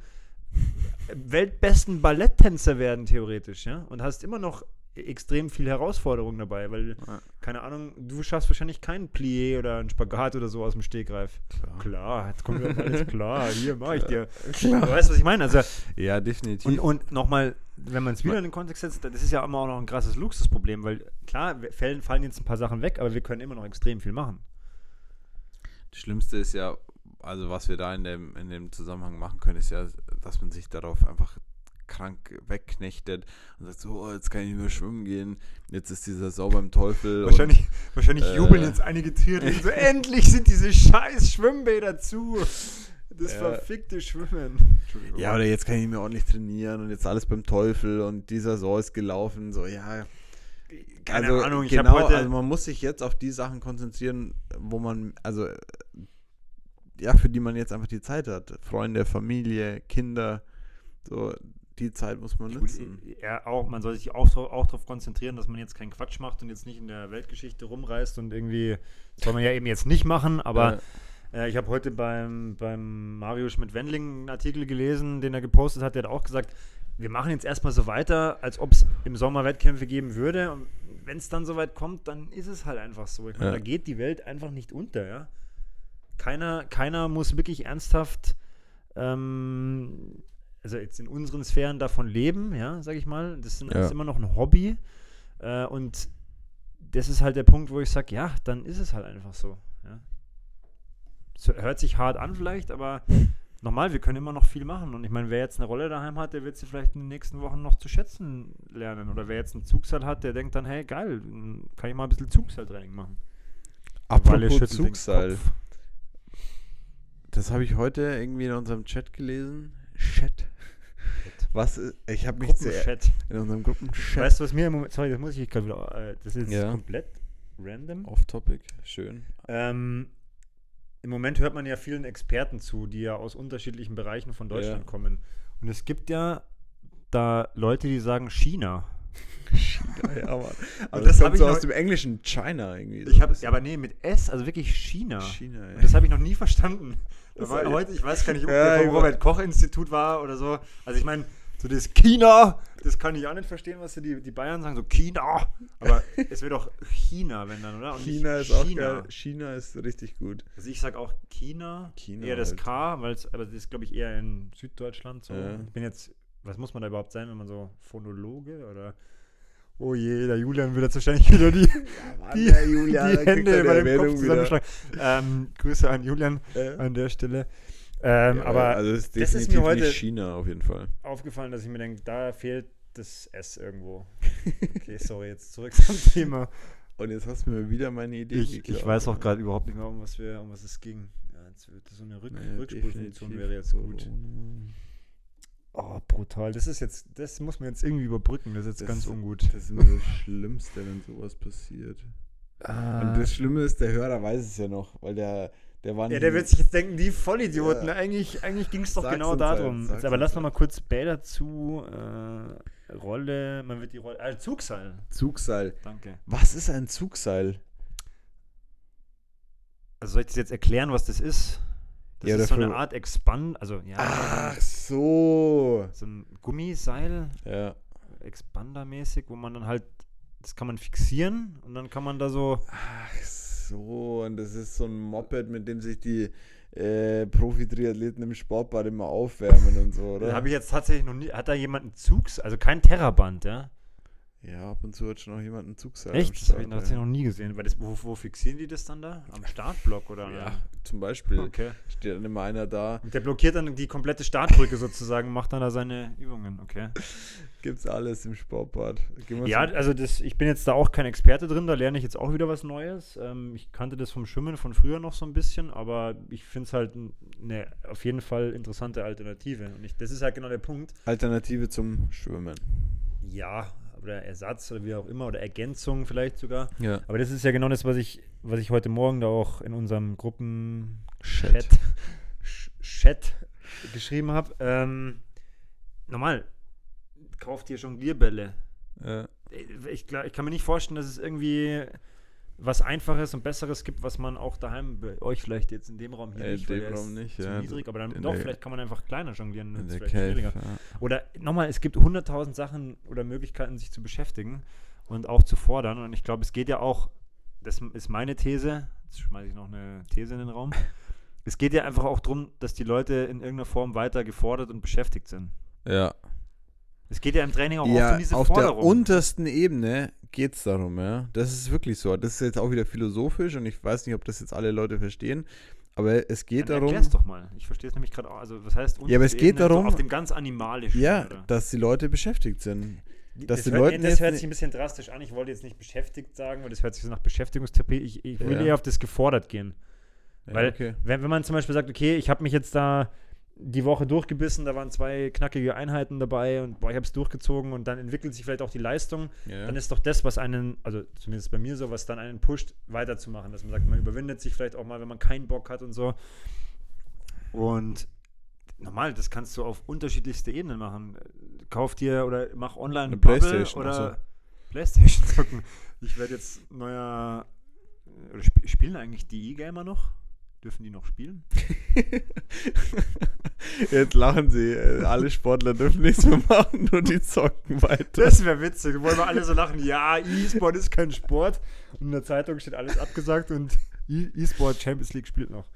weltbesten Balletttänzer werden, theoretisch, ja, und hast immer noch extrem viel Herausforderung dabei, weil, ja. keine Ahnung, du schaffst wahrscheinlich keinen Plié oder einen Spagat oder so aus dem Stegreif. Klar, klar jetzt kommt mir alles klar, hier mache ich dir. Klar. Du weißt, was ich meine? Also, ja, definitiv. Und, und nochmal, wenn man es wieder in den Kontext setzt, das ist ja immer auch noch ein krasses Luxusproblem, weil klar, fallen, fallen jetzt ein paar Sachen weg, aber wir können immer noch extrem viel machen. Das Schlimmste ist ja, also was wir da in dem, in dem Zusammenhang machen können, ist ja, dass man sich darauf einfach krank wegknechtet und sagt so, oh, jetzt kann ich nicht mehr schwimmen gehen, jetzt ist die Saison beim Teufel. Wahrscheinlich, und, wahrscheinlich äh, jubeln jetzt einige Tiere so, endlich sind diese scheiß Schwimmbäder zu. Das äh, verfickte Schwimmen. Ja, oder jetzt kann ich nicht mehr ordentlich trainieren und jetzt alles beim Teufel und die Saison ist gelaufen, so, ja. Keine also, Ahnung, ich genau, habe heute... Also man muss sich jetzt auf die Sachen konzentrieren, wo man, also... ja, für die man jetzt einfach die Zeit hat. Freunde, Familie, Kinder, so, die Zeit muss man nutzen. Ja, auch, man soll sich auch, auch darauf konzentrieren, dass man jetzt keinen Quatsch macht und jetzt nicht in der Weltgeschichte rumreist und irgendwie, das soll man ja eben jetzt nicht machen, aber ja. äh, ich habe heute beim, beim Mario Schmidt-Wendling einen Artikel gelesen, den er gepostet hat, der hat auch gesagt, wir machen jetzt erstmal so weiter, als ob es im Sommer Wettkämpfe geben würde, und wenn es dann soweit kommt, dann ist es halt einfach so. Ich meine, ja. da geht die Welt einfach nicht unter, ja. Keiner, keiner muss wirklich ernsthaft, ähm, also jetzt in unseren Sphären davon leben, ja, sag ich mal. Das sind, ja. ist immer noch ein Hobby. Äh, und das ist halt der Punkt, wo ich sage, ja, dann ist es halt einfach so. Ja. So, hört sich hart an vielleicht, aber nochmal, wir können immer noch viel machen. Und ich meine, wer jetzt eine Rolle daheim hat, der wird sie vielleicht in den nächsten Wochen noch zu schätzen lernen. Oder wer jetzt einen Zugseil hat, der denkt dann, hey, geil, kann ich mal ein bisschen Zugseiltraining machen. Apropos Zugseil. Das habe ich heute irgendwie in unserem Chat gelesen. Chat. Was ist, ich habe mich sehr in unserem Gruppenchat. Weißt du, was mir im Moment, sorry, das muss ich gerade wieder, das ist ja komplett random. Off-Topic, schön. Ähm, im Moment hört man ja vielen Experten zu, die ja aus unterschiedlichen Bereichen von Deutschland ja. kommen. Und es gibt ja da Leute, die sagen China. China, ja, aber, aber das, das kommt so aus dem Englischen, China irgendwie. So ich hab, ja, aber nee, mit S, also wirklich China. China, ja. Und das habe ich noch nie verstanden. Das war heute, ich weiß gar nicht, ob ja, der vom Robert-Koch-Institut war oder so. Also ich meine, so das China, das kann ich auch nicht verstehen, was die, die Bayern sagen, so China. Aber es wird auch China, wenn dann, oder? Und China ist China. Auch geil. China ist richtig gut. Also ich sag auch China, China eher das halt. K, weil es, aber das ist, glaube ich, eher in Süddeutschland so. Ja. Ich bin jetzt, was muss man da überhaupt sein, wenn man so Phonologe oder... Oh je, der Julian wird jetzt wahrscheinlich wieder die, ja, Mann, die, der Julian, die Hände über dem Kopf zusammenschlagen. Ähm, Grüße an Julian äh. an der Stelle. Ähm, ja, aber also das, ist das ist mir heute China auf jeden Fall aufgefallen, dass ich mir denke, da fehlt das S irgendwo. Okay, sorry, jetzt zurück zum Thema. Und jetzt hast du mir wieder meine Idee ich, geklaut. Ich weiß auch gerade überhaupt nicht mehr, um was, wir, um was es ging. Ja, jetzt wird so eine Rück- naja, Rückspulposition wäre jetzt gut. Oh, brutal. Das ist jetzt, das muss man jetzt irgendwie überbrücken. Das ist jetzt das, ganz ungut. Das ist immer das Schlimmste, wenn sowas passiert. Ah. Und das Schlimme ist, der Hörer weiß es ja noch, weil der, der war nicht. Ja, der wird sich jetzt denken, die Vollidioten. Ja. Eigentlich, eigentlich ging es doch genau darum. Jetzt, aber lass noch mal kurz Bäder zu. Äh, Rolle, man wird die Rolle. Ah, Zugseil. Zugseil. Danke. Was ist ein Zugseil? Also soll ich das jetzt erklären, was das ist? Das ja, ist so eine Art Expand, also ja. Ach so. So ein Gummiseil, ja. Expander-mäßig, wo man dann halt, das kann man fixieren und dann kann man da so. Ach so, und das ist so ein Moped, mit dem sich die äh, Profi-Triathleten im Sportbad immer aufwärmen und so, oder? Habe ich jetzt tatsächlich noch nie, hat da jemand einen Zugs, also kein Terraband, ja? Ja, ab und zu hat schon noch jemand einen Zugseil. Echt? Start, das habe ich noch, ja. noch nie gesehen. Weil das, wo, wo fixieren die das dann da? Am Startblock oder? Ja, zum Beispiel. Okay. Steht dann immer einer da. Und der blockiert dann die komplette Startbrücke sozusagen, macht dann da seine Übungen. Okay. Gibt's alles im Sportbad. Ja, also das, ich bin jetzt da auch kein Experte drin, da lerne ich jetzt auch wieder was Neues. Ähm, ich kannte das vom Schwimmen von früher noch so ein bisschen, aber ich finde es halt eine auf jeden Fall interessante Alternative. Und ich, das ist halt genau der Punkt. Alternative zum Schwimmen. Ja, oder Ersatz oder wie auch immer, oder Ergänzung vielleicht sogar. Ja. Aber das ist ja genau das, was ich, was ich heute Morgen da auch in unserem Gruppen-Chat Chat geschrieben habe. Ähm, normal, kauft ihr Jonglierbälle. Ja. Ich, ich kann mir nicht vorstellen, dass es irgendwie was Einfaches und Besseres gibt, was man auch daheim bei euch vielleicht jetzt in dem Raum hier äh, nicht, weil dem Raum nicht, zu ja. niedrig, aber dann doch, der, vielleicht kann man einfach kleiner jonglieren. In der Cave, ja. Oder nochmal, es gibt hunderttausend Sachen oder Möglichkeiten, sich zu beschäftigen und auch zu fordern, und ich glaube, es geht ja auch, das ist meine These, jetzt schmeiße ich noch eine These in den Raum, es geht ja einfach auch darum, dass die Leute in irgendeiner Form weiter gefordert und beschäftigt sind. Ja. Es geht ja im Training auch ja, oft um diese auf Forderung. Auf der untersten Ebene geht es darum, ja. Das ist wirklich so. Das ist jetzt auch wieder philosophisch und ich weiß nicht, ob das jetzt alle Leute verstehen, aber es geht Dann darum... Erklär's doch mal. Ich verstehe es nämlich gerade auch. Also was heißt unterste ja, aber es geht Ebene, darum, so auf dem ganz Animalischen. Ja, oder? Dass die Leute beschäftigt sind. Dass das die hört, Leute das hört sich ein bisschen drastisch an. Ich wollte jetzt nicht beschäftigt sagen, weil das hört sich so nach Beschäftigungstherapie. Ich, ich will ja. eher auf das gefordert gehen. Ja, weil okay. wenn, wenn man zum Beispiel sagt, okay, ich habe mich jetzt da... die Woche durchgebissen, da waren zwei knackige Einheiten dabei und boah, ich habe es durchgezogen und dann entwickelt sich vielleicht auch die Leistung, ja. dann ist doch das, was einen, also zumindest bei mir so, was dann einen pusht, weiterzumachen, dass man sagt, man überwindet sich vielleicht auch mal, wenn man keinen Bock hat und so. Und normal, das kannst du auf unterschiedlichste Ebenen machen. Kauf dir oder mach online eine Bubble oder also. Playstation zocken. Ich werde jetzt neuer, oder sp- spielen eigentlich die E-Gamer noch? Dürfen die noch spielen? Jetzt lachen sie. Alle Sportler dürfen nichts mehr machen, nur die zocken weiter. Das wäre witzig. Wollen wir alle so lachen? Ja, E-Sport ist kein Sport. Und in der Zeitung steht alles abgesagt und E-Sport Champions League spielt noch.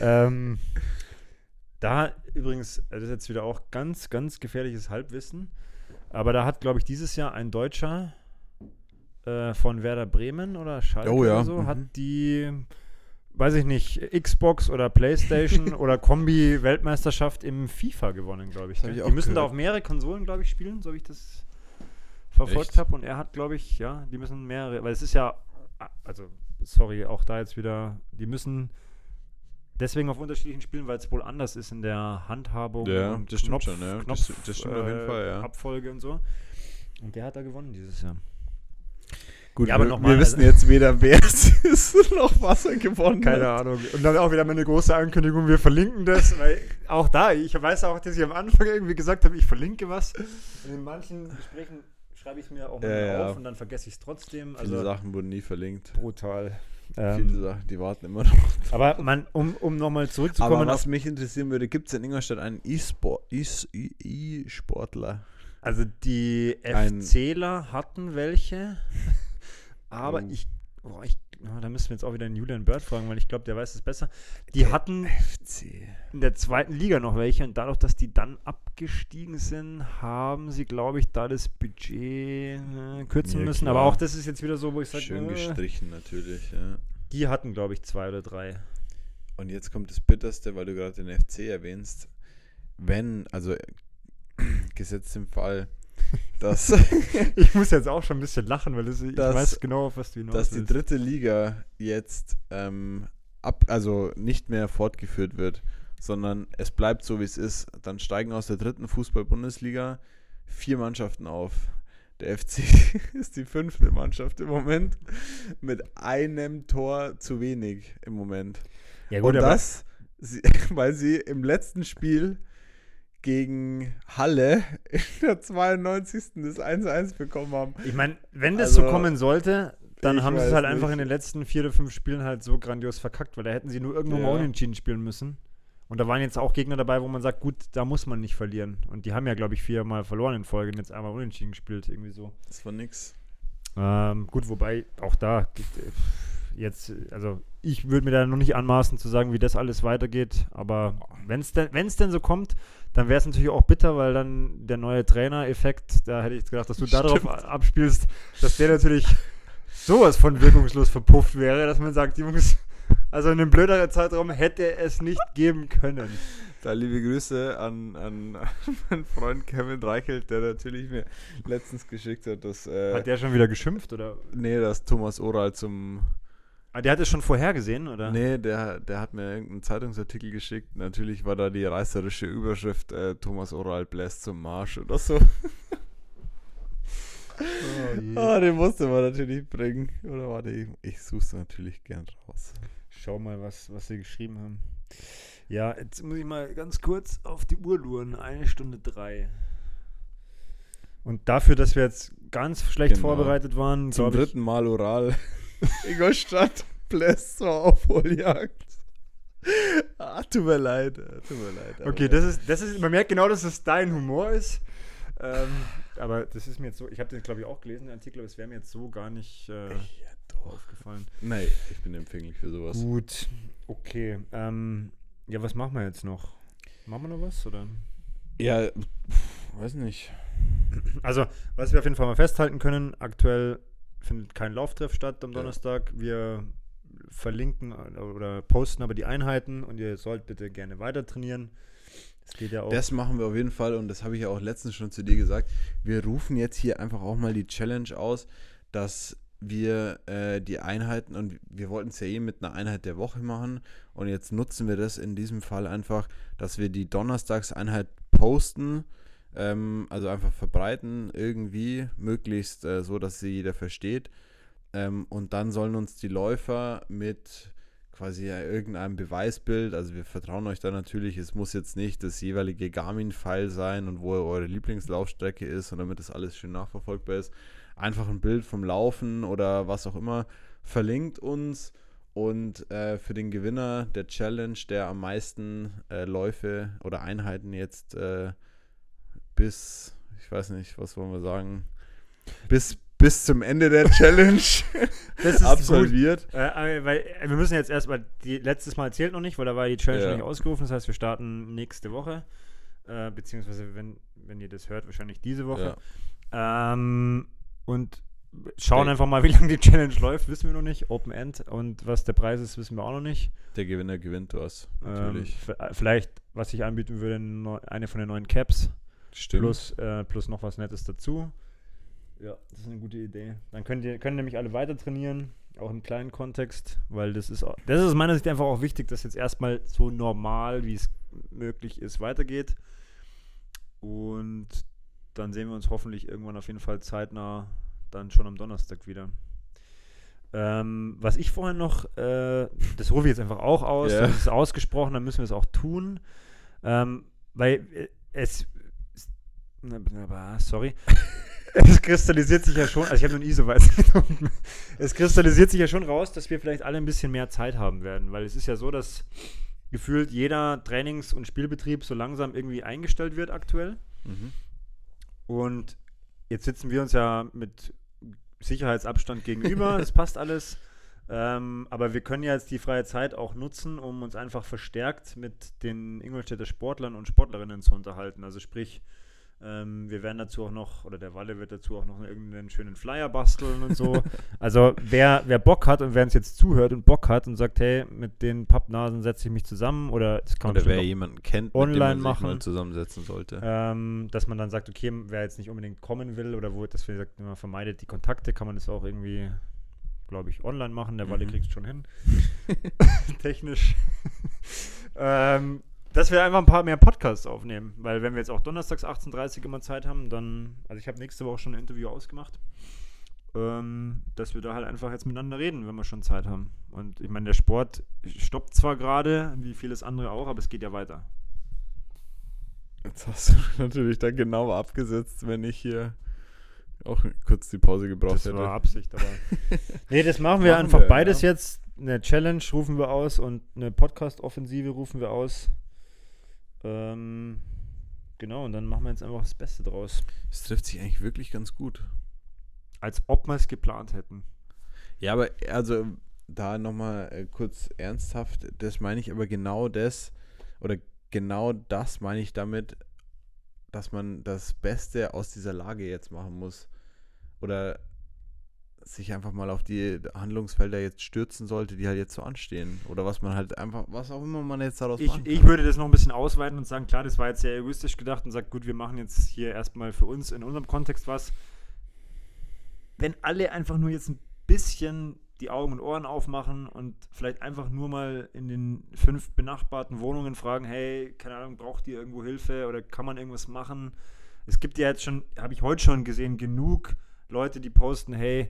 Ähm, da übrigens, das ist jetzt wieder auch ganz, ganz gefährliches Halbwissen. Aber da hat, glaube ich, dieses Jahr ein Deutscher äh, von Werder Bremen oder Schalke oh, ja. oder so, mhm. hat die weiß ich nicht, Xbox oder Playstation oder Kombi-Weltmeisterschaft im FIFA gewonnen, glaube ich. Ne? ich die müssen gehört. da auf mehrere Konsolen, glaube ich, spielen, so wie ich das verfolgt habe. Und er hat, glaube ich, ja, die müssen mehrere, weil es ist ja, also, sorry, auch da jetzt wieder, die müssen deswegen auf unterschiedlichen Spielen, weil es wohl anders ist in der Handhabung ja, und das Knopf, stimmt schon, ja. Knopf, das, das stimmt äh, auf jeden Fall, ja. Abfolge und so. Und der hat da gewonnen dieses Jahr. Gut, ja, aber wir, noch mal, wir wissen also jetzt weder, wer es ist, noch was er gewonnen hat. Keine Ahnung. Und dann auch wieder mal eine große Ankündigung, wir verlinken das. Weil auch da, ich weiß auch, dass ich am Anfang irgendwie gesagt habe, ich verlinke was. Und in manchen Gesprächen schreibe ich es mir auch mal ja, auf ja. und dann vergesse ich es trotzdem. Viele also, Sachen wurden nie verlinkt. Brutal. Ähm, Viele Sachen, die warten immer noch. Aber man, um, um nochmal zurückzukommen. Aber was mich interessieren würde, gibt es in Ingolstadt einen E-Sport, E-Sportler? Also die FCler hatten welche. Aber oh. ich, oh, ich oh, da müssen wir jetzt auch wieder den Julian Bird fragen, weil ich glaube, der weiß es besser. Die der hatten F C in der zweiten Liga noch welche und dadurch, dass die dann abgestiegen sind, haben sie, glaube ich, da das Budget äh, kürzen ja, müssen. Klar. Aber auch das ist jetzt wieder so, wo ich sage, schön äh, gestrichen natürlich, ja. Die hatten, glaube ich, zwei oder drei. Und jetzt kommt das Bitterste, weil du gerade den F C erwähnst. Wenn, also gesetzt im Fall, dass ich muss jetzt auch schon ein bisschen lachen, weil das, ich dass, weiß genau, auf was du hinaus willst. Dass die dritte Liga jetzt ähm, ab, also nicht mehr fortgeführt wird, sondern es bleibt so, wie es ist. Dann steigen aus der dritten Fußball-Bundesliga vier Mannschaften auf. Der F C ist die fünfte Mannschaft im Moment mit einem Tor zu wenig im Moment. Ja, gut, und das, sie, weil sie im letzten Spiel gegen Halle in der zweiundneunzigsten das eins zu eins bekommen haben. Ich meine, wenn das also, so kommen sollte, dann haben sie es halt nicht. einfach in den letzten vier oder fünf Spielen halt so grandios verkackt, weil da hätten sie nur irgendwo ja. mal unentschieden spielen müssen. Und da waren jetzt auch Gegner dabei, wo man sagt, gut, da muss man nicht verlieren. Und die haben ja, glaube ich, viermal verloren in Folge und jetzt einmal unentschieden gespielt, irgendwie so. Das war nix. Ähm, gut, wobei auch da jetzt, also ich würde mir da noch nicht anmaßen zu sagen, wie das alles weitergeht, aber wenn es denn, wenn's denn so kommt, dann wäre es natürlich auch bitter, weil dann der neue Trainer-Effekt, da hätte ich gedacht, dass du Stimmt. darauf abspielst, dass der natürlich sowas von wirkungslos verpufft wäre, dass man sagt, Jungs, also in einem blöderen Zeitraum hätte es nicht geben können. Da liebe Grüße an, an, an meinen Freund Kevin Reichelt, der natürlich mir letztens geschickt hat, dass... Äh, hat der schon wieder geschimpft, oder? Nee, dass Thomas Oral zum... Ah, der hat es schon vorher gesehen, oder? Nee, der, der hat mir irgendeinen Zeitungsartikel geschickt. Natürlich war da die reißerische Überschrift äh, Thomas Oral bläst zum Marsch oder so. oh, ah, den musste man natürlich bringen. Oder warte, ich, ich suche es natürlich gern raus. Schau mal, was, was sie geschrieben haben. Ja, jetzt muss ich mal ganz kurz auf die Uhr luren. Eine Stunde drei. Und dafür, dass wir jetzt ganz schlecht genau. vorbereitet waren. Zum dritten ich, Mal Oral. Ingolstadt bläst zur Aufholjagd. Ah, tut mir leid, tut mir leid. Okay, das ist, das ist, man merkt genau, dass es dein Humor ist. Ähm, aber das ist mir jetzt so, ich habe den, glaube ich, auch gelesen, den Artikel, aber es wäre mir jetzt so gar nicht äh, ja, aufgefallen. Nein, ich bin empfänglich für sowas. Gut, okay. Ähm, ja, was machen wir jetzt noch? Machen wir noch was, oder? Ja, pff, weiß nicht. Also, was wir auf jeden Fall mal festhalten können, aktuell findet kein Lauftreff statt am Donnerstag. Wir verlinken oder posten aber die Einheiten und ihr sollt bitte gerne weiter trainieren. Das geht ja auch. Das machen wir auf jeden Fall und das habe ich ja auch letztens schon zu dir gesagt. Wir rufen jetzt hier einfach auch mal die Challenge aus, dass wir äh, die Einheiten und wir wollten es ja eh mit einer Einheit der Woche machen und jetzt nutzen wir das in diesem Fall einfach, dass wir die Donnerstagseinheit posten. Also einfach verbreiten, irgendwie, möglichst äh, so, dass sie jeder versteht. Ähm, und dann sollen uns die Läufer mit quasi irgendeinem Beweisbild, also wir vertrauen euch da natürlich, es muss jetzt nicht das jeweilige Garmin-File sein und wo eure Lieblingslaufstrecke ist und damit das alles schön nachverfolgbar ist, einfach ein Bild vom Laufen oder was auch immer, verlinkt uns und äh, für den Gewinner der Challenge, der am meisten äh, Läufe oder Einheiten jetzt äh, bis, ich weiß nicht, was wollen wir sagen, bis, bis zum Ende der Challenge das ist absolviert. Äh, weil, wir müssen jetzt erstmal, letztes Mal zählt noch nicht, weil da war die Challenge ja. noch nicht ausgerufen, das heißt, wir starten nächste Woche, äh, beziehungsweise, wenn, wenn ihr das hört, wahrscheinlich diese Woche. Ja. Ähm, und schauen einfach mal, wie lange die Challenge läuft, wissen wir noch nicht. Open End, und was der Preis ist, wissen wir auch noch nicht. Der Gewinner gewinnt was, natürlich. Ähm, vielleicht, was ich anbieten würde, eine von den neuen Caps. Stimmt. Plus, äh, plus noch was Nettes dazu. Ja, das ist eine gute Idee. Dann könnt ihr, können nämlich alle weiter trainieren, auch im kleinen Kontext, weil das ist auch, das ist aus meiner Sicht einfach auch wichtig, dass jetzt erstmal so normal, wie es möglich ist, weitergeht. Und dann sehen wir uns hoffentlich irgendwann auf jeden Fall zeitnah dann schon am Donnerstag wieder. Ähm, was ich vorhin noch, äh, das rufe ich jetzt einfach auch aus, yeah. Das ist ausgesprochen, dann müssen wir es auch tun, ähm, weil es, sorry, es kristallisiert sich ja schon, also ich habe nur ein Iso weiß genommen, es kristallisiert sich ja schon raus, dass wir vielleicht alle ein bisschen mehr Zeit haben werden, weil es ist ja so, dass gefühlt jeder Trainings- und Spielbetrieb so langsam irgendwie eingestellt wird aktuell. Mhm. Und jetzt sitzen wir uns ja mit Sicherheitsabstand gegenüber, das passt alles, ähm, aber wir können ja jetzt die freie Zeit auch nutzen, um uns einfach verstärkt mit den Ingolstädter Sportlern und Sportlerinnen zu unterhalten, also sprich, ähm, wir werden dazu auch noch, oder der Walle wird dazu auch noch irgendeinen schönen Flyer basteln und so, also wer, wer Bock hat und wer uns jetzt zuhört und Bock hat und sagt, hey, mit den Pappnasen setze ich mich zusammen, oder das kann man, oder wer jemanden kennt, online mit dem man machen, sich mal zusammensetzen sollte, ähm, dass man dann sagt, okay, wer jetzt nicht unbedingt kommen will, oder wo, dass wir sagt, man vermeidet die Kontakte, kann man das auch irgendwie, glaube ich, online machen, der Walle mhm. kriegt es schon hin, technisch, ähm, dass wir einfach ein paar mehr Podcasts aufnehmen, weil wenn wir jetzt auch donnerstags achtzehn Uhr dreißig immer Zeit haben, dann, also ich habe nächste Woche schon ein Interview ausgemacht, ähm, dass wir da halt einfach jetzt miteinander reden, wenn wir schon Zeit haben. Und ich meine, der Sport stoppt zwar gerade, wie vieles andere auch, aber es geht ja weiter. Jetzt hast du natürlich da genau abgesetzt, wenn ich hier auch kurz die Pause gebraucht das hätte. Das war Absicht, aber... nee, das machen wir machen einfach wir, beides ja. Jetzt. Eine Challenge rufen wir aus und eine Podcast-Offensive rufen wir aus. Genau, und dann machen wir jetzt einfach das Beste draus. Es trifft sich eigentlich wirklich ganz gut. Als ob wir es geplant hätten. Ja, aber also da nochmal äh, kurz ernsthaft, das meine ich aber genau das, oder genau das meine ich damit, dass man das Beste aus dieser Lage jetzt machen muss. Oder sich einfach mal auf die Handlungsfelder jetzt stürzen sollte, die halt jetzt so anstehen. Oder was man halt einfach, was auch immer man jetzt daraus ich, machen kann. Ich würde das noch ein bisschen ausweiten und sagen, klar, das war jetzt sehr egoistisch gedacht und sagt, gut, wir machen jetzt hier erstmal für uns in unserem Kontext was. Wenn alle einfach nur jetzt ein bisschen die Augen und Ohren aufmachen und vielleicht einfach nur mal in den fünf benachbarten Wohnungen fragen, hey, keine Ahnung, braucht ihr irgendwo Hilfe oder kann man irgendwas machen? Es gibt ja jetzt schon, habe ich heute schon gesehen, genug Leute, die posten, hey,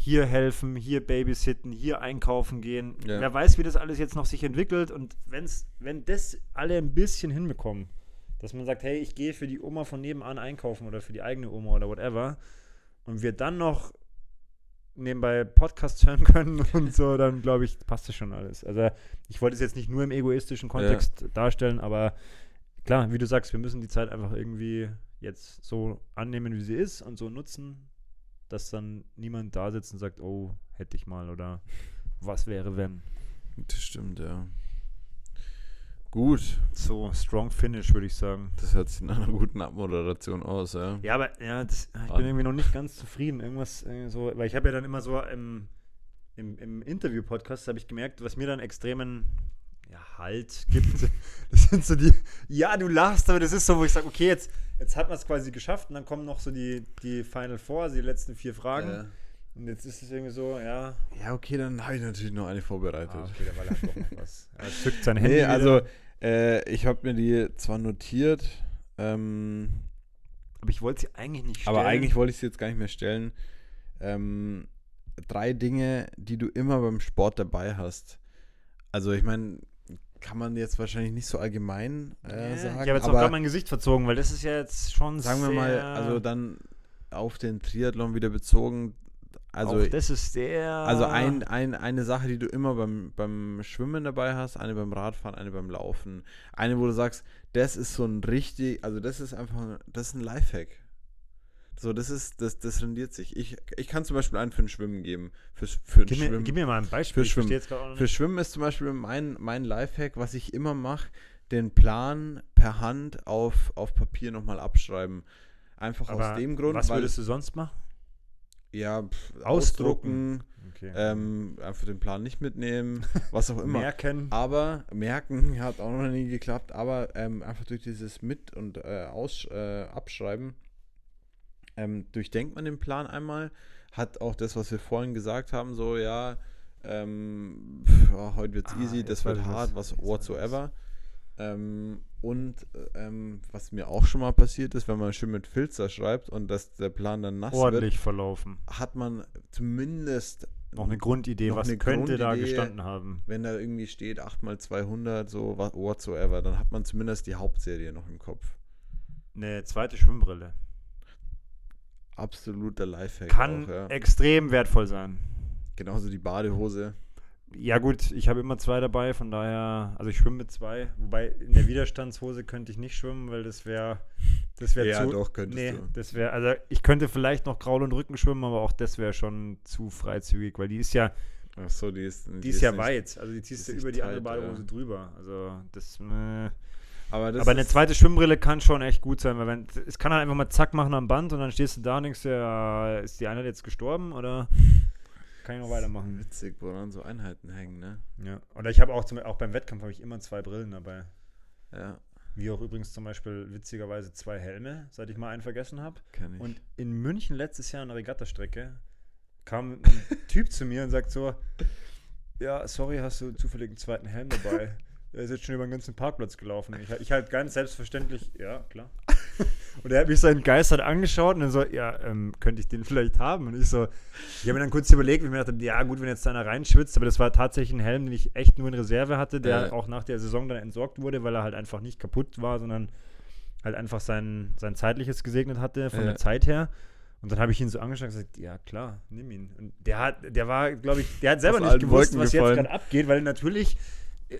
hier helfen, hier babysitten, hier einkaufen gehen. Ja. Wer weiß, wie das alles jetzt noch sich entwickelt. Und wenn's, wenn das alle ein bisschen hinbekommen, dass man sagt, hey, ich gehe für die Oma von nebenan einkaufen oder für die eigene Oma oder whatever, und wir dann noch nebenbei Podcasts hören können und so, dann glaube ich, passt das schon alles. Also ich wollte es jetzt nicht nur im egoistischen Kontext ja. darstellen, aber klar, wie du sagst, wir müssen die Zeit einfach irgendwie jetzt so annehmen, wie sie ist und so nutzen, dass dann niemand da sitzt und sagt, oh, hätte ich mal, oder was wäre, wenn. Das stimmt, ja. Gut. So, strong finish, würde ich sagen. Das hört sich nach einer guten Abmoderation aus, ja. Ja, aber ja, das, ich bin irgendwie noch nicht ganz zufrieden. Irgendwas äh, so, weil ich habe ja dann immer so im, im, im Interview-Podcast, habe ich gemerkt, was mir dann extremen ja, Halt gibt. Das sind so die, ja, du lachst, aber das ist so, wo ich sage, okay, jetzt Jetzt hat man es quasi geschafft, und dann kommen noch so die, die Final Four, also die letzten vier Fragen. Ja. Und jetzt ist es irgendwie so, ja. Ja, okay, dann habe ich natürlich noch eine vorbereitet. Ah, okay, der Walle hat doch noch was. Er zückt sein Handy. Nee, also äh, ich habe mir die zwar notiert, ähm, aber ich wollte sie eigentlich nicht stellen. Aber eigentlich wollte ich sie jetzt gar nicht mehr stellen. Ähm, drei Dinge, die du immer beim Sport dabei hast. Also ich meine, kann man jetzt wahrscheinlich nicht so allgemein äh, sagen. Ich habe jetzt aber auch gerade mein Gesicht verzogen, weil das ist ja jetzt schon sagen sehr... Sagen wir mal, also dann auf den Triathlon wieder bezogen. Also auch das ist sehr... Also ein, ein, eine Sache, die du immer beim, beim Schwimmen dabei hast, eine beim Radfahren, eine beim Laufen. Eine, wo du sagst, das ist so ein richtig... Also das ist einfach... Das ist ein Lifehack. So, das ist... Das, das rendiert sich. Ich, ich kann zum Beispiel einen für ein Schwimmen geben. Für, für gib, Schwimmen. Mir, gib mir mal ein Beispiel. Für Schwimmen, jetzt auch für Schwimmen ist zum Beispiel mein, mein Lifehack, was ich immer mache, den Plan per Hand auf, auf Papier nochmal abschreiben. Einfach aber aus dem Grund, was weil... Was würdest du sonst machen? Ja, pff, ausdrucken, ausdrucken. Okay. Ähm, einfach den Plan nicht mitnehmen, was auch immer. Merken. Aber merken hat auch noch nie geklappt, aber ähm, einfach durch dieses Mit- und äh, Aus, äh, Abschreiben ähm, durchdenkt man den Plan einmal, hat auch das, was wir vorhin gesagt haben, so ja, ähm, pff, oh, heute wird's ah, easy, das wird hart, was whatsoever. Ähm, und ähm, was mir auch schon mal passiert ist, wenn man schön mit Filzer schreibt und dass der Plan dann nass ordentlich wird. Ordentlich verlaufen. Hat man zumindest noch eine Grundidee, noch was eine könnte Grundidee, da gestanden haben. Wenn da irgendwie steht acht mal zweihundert, so whatsoever, dann hat man zumindest die Hauptserie noch im Kopf. Eine zweite Schwimmbrille. Absoluter Lifehack. Kann auch, ja. Extrem wertvoll sein. Genauso die Badehose. Ja gut, ich habe immer zwei dabei, von daher, also ich schwimme mit zwei, wobei in der Widerstandshose könnte ich nicht schwimmen, weil das wäre, das wäre ja, zu... Ja, doch, könntest nee, du. Das wäre, also ich könnte vielleicht noch Kraul und Rücken schwimmen, aber auch das wäre schon zu freizügig, weil die ist ja... Ach so, die ist... Die, die ist, ist ja nicht, weit, also die ziehst du über die tight, andere Badehose ja. drüber, also das... Meh. Aber, das aber eine zweite Schwimmbrille kann schon echt gut sein, weil wenn, es kann halt einfach mal zack machen am Band und dann stehst du da und denkst dir, ja, ist die Einheit jetzt gestorben, oder... Kann ich noch weitermachen. Witzig, woran so Einheiten hängen, ne? Ja. Oder ich habe auch, zum, auch beim Wettkampf habe ich immer zwei Brillen dabei. Ja. Wie auch übrigens zum Beispiel witzigerweise zwei Helme, seit ich mal einen vergessen habe. Kann ich. Und in München letztes Jahr an der Regattastrecke kam ein Typ zu mir und sagt so, ja, sorry, hast du zufällig einen zweiten Helm dabei? Er ist jetzt schon über den ganzen Parkplatz gelaufen. Ich, ich halt ganz selbstverständlich, ja, klar. Und er hat mich so entgeistert angeschaut und dann so, ja, ähm, könnte ich den vielleicht haben? Und ich so, ich habe mir dann kurz überlegt, wie ich mir dachte, ja gut, wenn jetzt einer reinschwitzt, aber das war tatsächlich ein Helm, den ich echt nur in Reserve hatte, der äh. auch nach der Saison dann entsorgt wurde, weil er halt einfach nicht kaputt war, sondern halt einfach sein, sein Zeitliches gesegnet hatte von äh. der Zeit her. Und dann habe ich ihn so angeschaut und gesagt, ja klar, nimm ihn. Und der hat, der war, glaube ich, der hat selber nicht gewusst, was jetzt gerade abgeht, weil natürlich...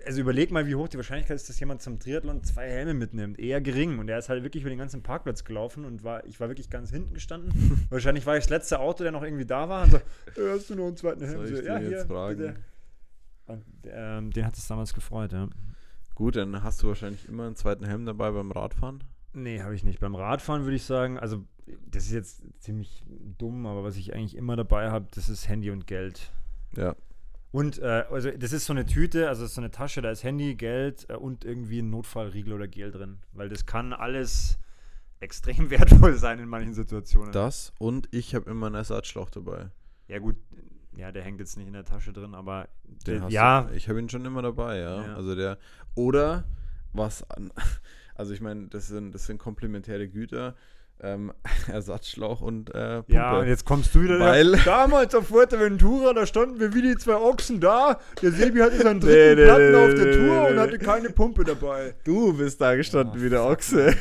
Also überleg mal, wie hoch die Wahrscheinlichkeit ist, dass jemand zum Triathlon zwei Helme mitnimmt. Eher gering. Und er ist halt wirklich über den ganzen Parkplatz gelaufen und war, ich war wirklich ganz hinten gestanden. Wahrscheinlich war ich das letzte Auto, der noch irgendwie da war. Und so, äh, hast du noch einen zweiten Helm? So, ja, hier, bitte. Und, ähm, den hat es damals gefreut, ja. Gut, dann hast du wahrscheinlich immer einen zweiten Helm dabei beim Radfahren? Nee, habe ich nicht. Beim Radfahren würde ich sagen, also das ist jetzt ziemlich dumm, aber was ich eigentlich immer dabei habe, das ist Handy und Geld. Ja. Und äh, also das ist so eine Tüte, also das ist so eine Tasche, da ist Handy, Geld äh, und irgendwie ein Notfallriegel oder Gel drin. Weil das kann alles extrem wertvoll sein in manchen Situationen. Das und ich habe immer einen Ersatzschlauch dabei. Ja gut, ja, der hängt jetzt nicht in der Tasche drin, aber den den, hast ja. Du, ich habe ihn schon immer dabei, ja. ja. Also der oder was, also ich meine, das sind, das sind komplementäre Güter. Ähm, Ersatzschlauch und äh, Pumpe. Ja, und jetzt kommst du wieder. Weil ja, damals auf Fuerteventura, da standen wir wie die zwei Ochsen da. Der Sebi hatte seinen dritten nee, Platten nee, auf der Tour nee, und hatte keine Pumpe dabei. Du bist da gestanden ja, wie der Ochse.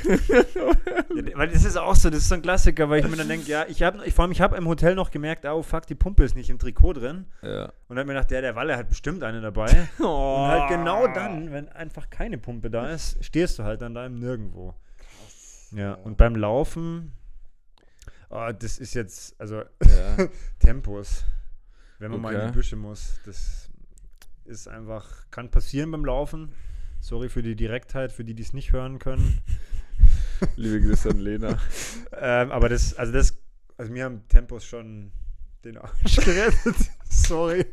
Ja, weil das ist auch so, das ist so ein Klassiker, weil ich mir dann denke, ja, ich habe, ich, vor allem ich habe im Hotel noch gemerkt, oh fuck, die Pumpe ist nicht im Trikot drin. Ja. Und dann habe ich mir gedacht, der, der Walle hat bestimmt eine dabei. Oh. Und halt genau dann, wenn einfach keine Pumpe da ist, stehst du halt dann da im Nirgendwo. Ja, und beim Laufen, oh, das ist jetzt, also ja. Tempos, wenn man okay. mal in die Büsche muss, das ist einfach, kann passieren beim Laufen. Sorry für die Direktheit, für die, die es nicht hören können. Liebe Grüße an Lena. ähm, aber das, also das, also mir haben Tempos schon den Arsch gerettet. Sorry,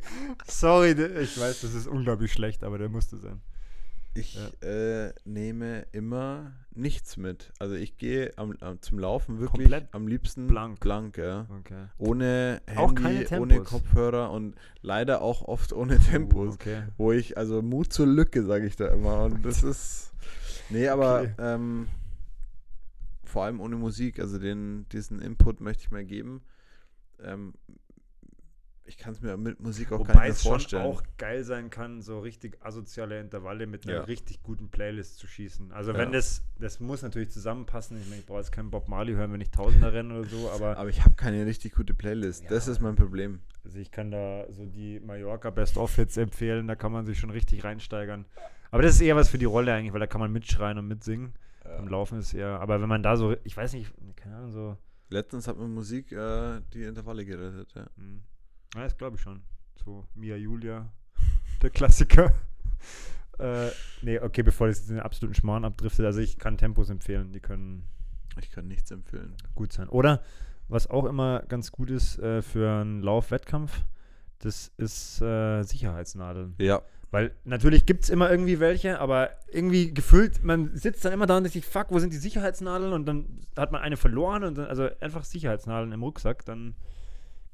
sorry, ich weiß, das ist unglaublich schlecht, aber der musste sein. Ich ja. äh, nehme immer nichts mit. Also ich gehe am, am, zum Laufen wirklich komplett am liebsten blank. blank ja. okay. Ohne Handy, ohne Kopfhörer und leider auch oft ohne Tempos. Uh, okay. Wo ich, also Mut zur Lücke, sage ich da immer. Und das ist, nee, aber okay. ähm, vor allem ohne Musik. Also den, diesen Input möchte ich mal geben. Ähm, Ich kann es mir mit Musik auch gar nicht vorstellen. Wobei es schon auch geil sein kann, so richtig asoziale Intervalle mit einer ja. richtig guten Playlist zu schießen. Also wenn ja. das, das muss natürlich zusammenpassen. Ich meine, ich brauche jetzt keinen Bob Marley hören, wenn ich Tausender renne oder so. Aber, aber ich habe keine richtig gute Playlist. Ja. Das ist mein Problem. Also ich kann da so die Mallorca Best-of-Hits empfehlen. Da kann man sich schon richtig reinsteigern. Aber das ist eher was für die Rolle eigentlich, weil da kann man mitschreien und mitsingen. Ja. Im Laufen ist eher... Aber wenn man da so... Ich weiß nicht, keine Ahnung, so... Letztens hat man Musik äh, die Intervalle gerettet, ja. Mhm. Ja, das glaube ich schon. So, Mia Julia, der Klassiker. äh, nee, okay, bevor das jetzt in den absoluten Schmarrn abdriftet, also ich kann Tempos empfehlen, die können... Ich kann nichts empfehlen. Gut sein. Oder Was auch immer ganz gut ist äh, für einen Laufwettkampf, das ist äh, Sicherheitsnadeln. Ja. Weil natürlich gibt es immer irgendwie welche, aber irgendwie gefühlt, man sitzt dann immer da und denkt sich, fuck, wo sind die Sicherheitsnadeln? Und dann hat man eine verloren und dann, also einfach Sicherheitsnadeln im Rucksack, dann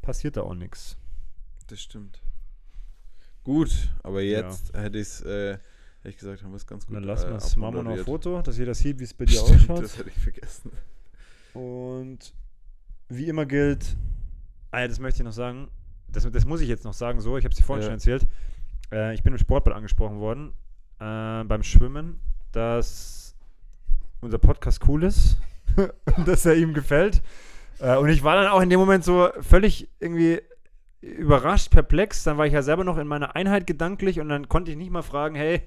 passiert da auch nichts. Das stimmt. Gut, aber jetzt ja. hätte ich es, äh, ehrlich gesagt, haben wir es ganz gut. Dann lassen wir es, äh, machen wir noch ein Foto, dass jeder sieht, wie es bei dir stimmt, ausschaut. Das hätte ich vergessen. Und wie immer gilt, ah, das möchte ich noch sagen, das, das muss ich jetzt noch sagen, so, ich habe es dir vorhin ja. schon erzählt. Äh, ich bin im Sportbad angesprochen worden, äh, beim Schwimmen, dass unser Podcast cool ist und dass er ihm gefällt. Äh, und ich war dann auch in dem Moment so völlig irgendwie überrascht, perplex. Dann war ich ja selber noch in meiner Einheit gedanklich und dann konnte ich nicht mal fragen, hey,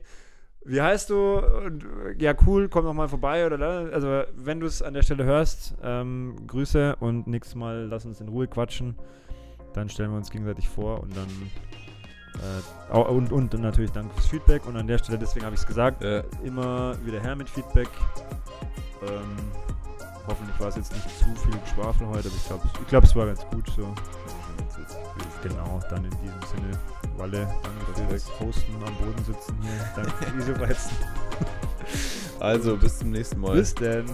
wie heißt du? Und, ja, cool, komm noch mal vorbei. Oder, also, wenn du es an der Stelle hörst, ähm, Grüße und nächstes Mal lass uns in Ruhe quatschen. Dann stellen wir uns gegenseitig vor und dann... Äh, und, und, und natürlich danke fürs Feedback und an der Stelle, deswegen habe ich es gesagt, ja. immer wieder her mit Feedback. Ähm, hoffentlich war es jetzt nicht zu viel Geschwafel heute, aber ich glaube, ich glaub, es war ganz gut so. Genau, dann in diesem Sinne, Walle, danke fürs Posten, am Boden sitzen hier, danke für diese Weizen. Also, bis zum nächsten Mal. Bis denn.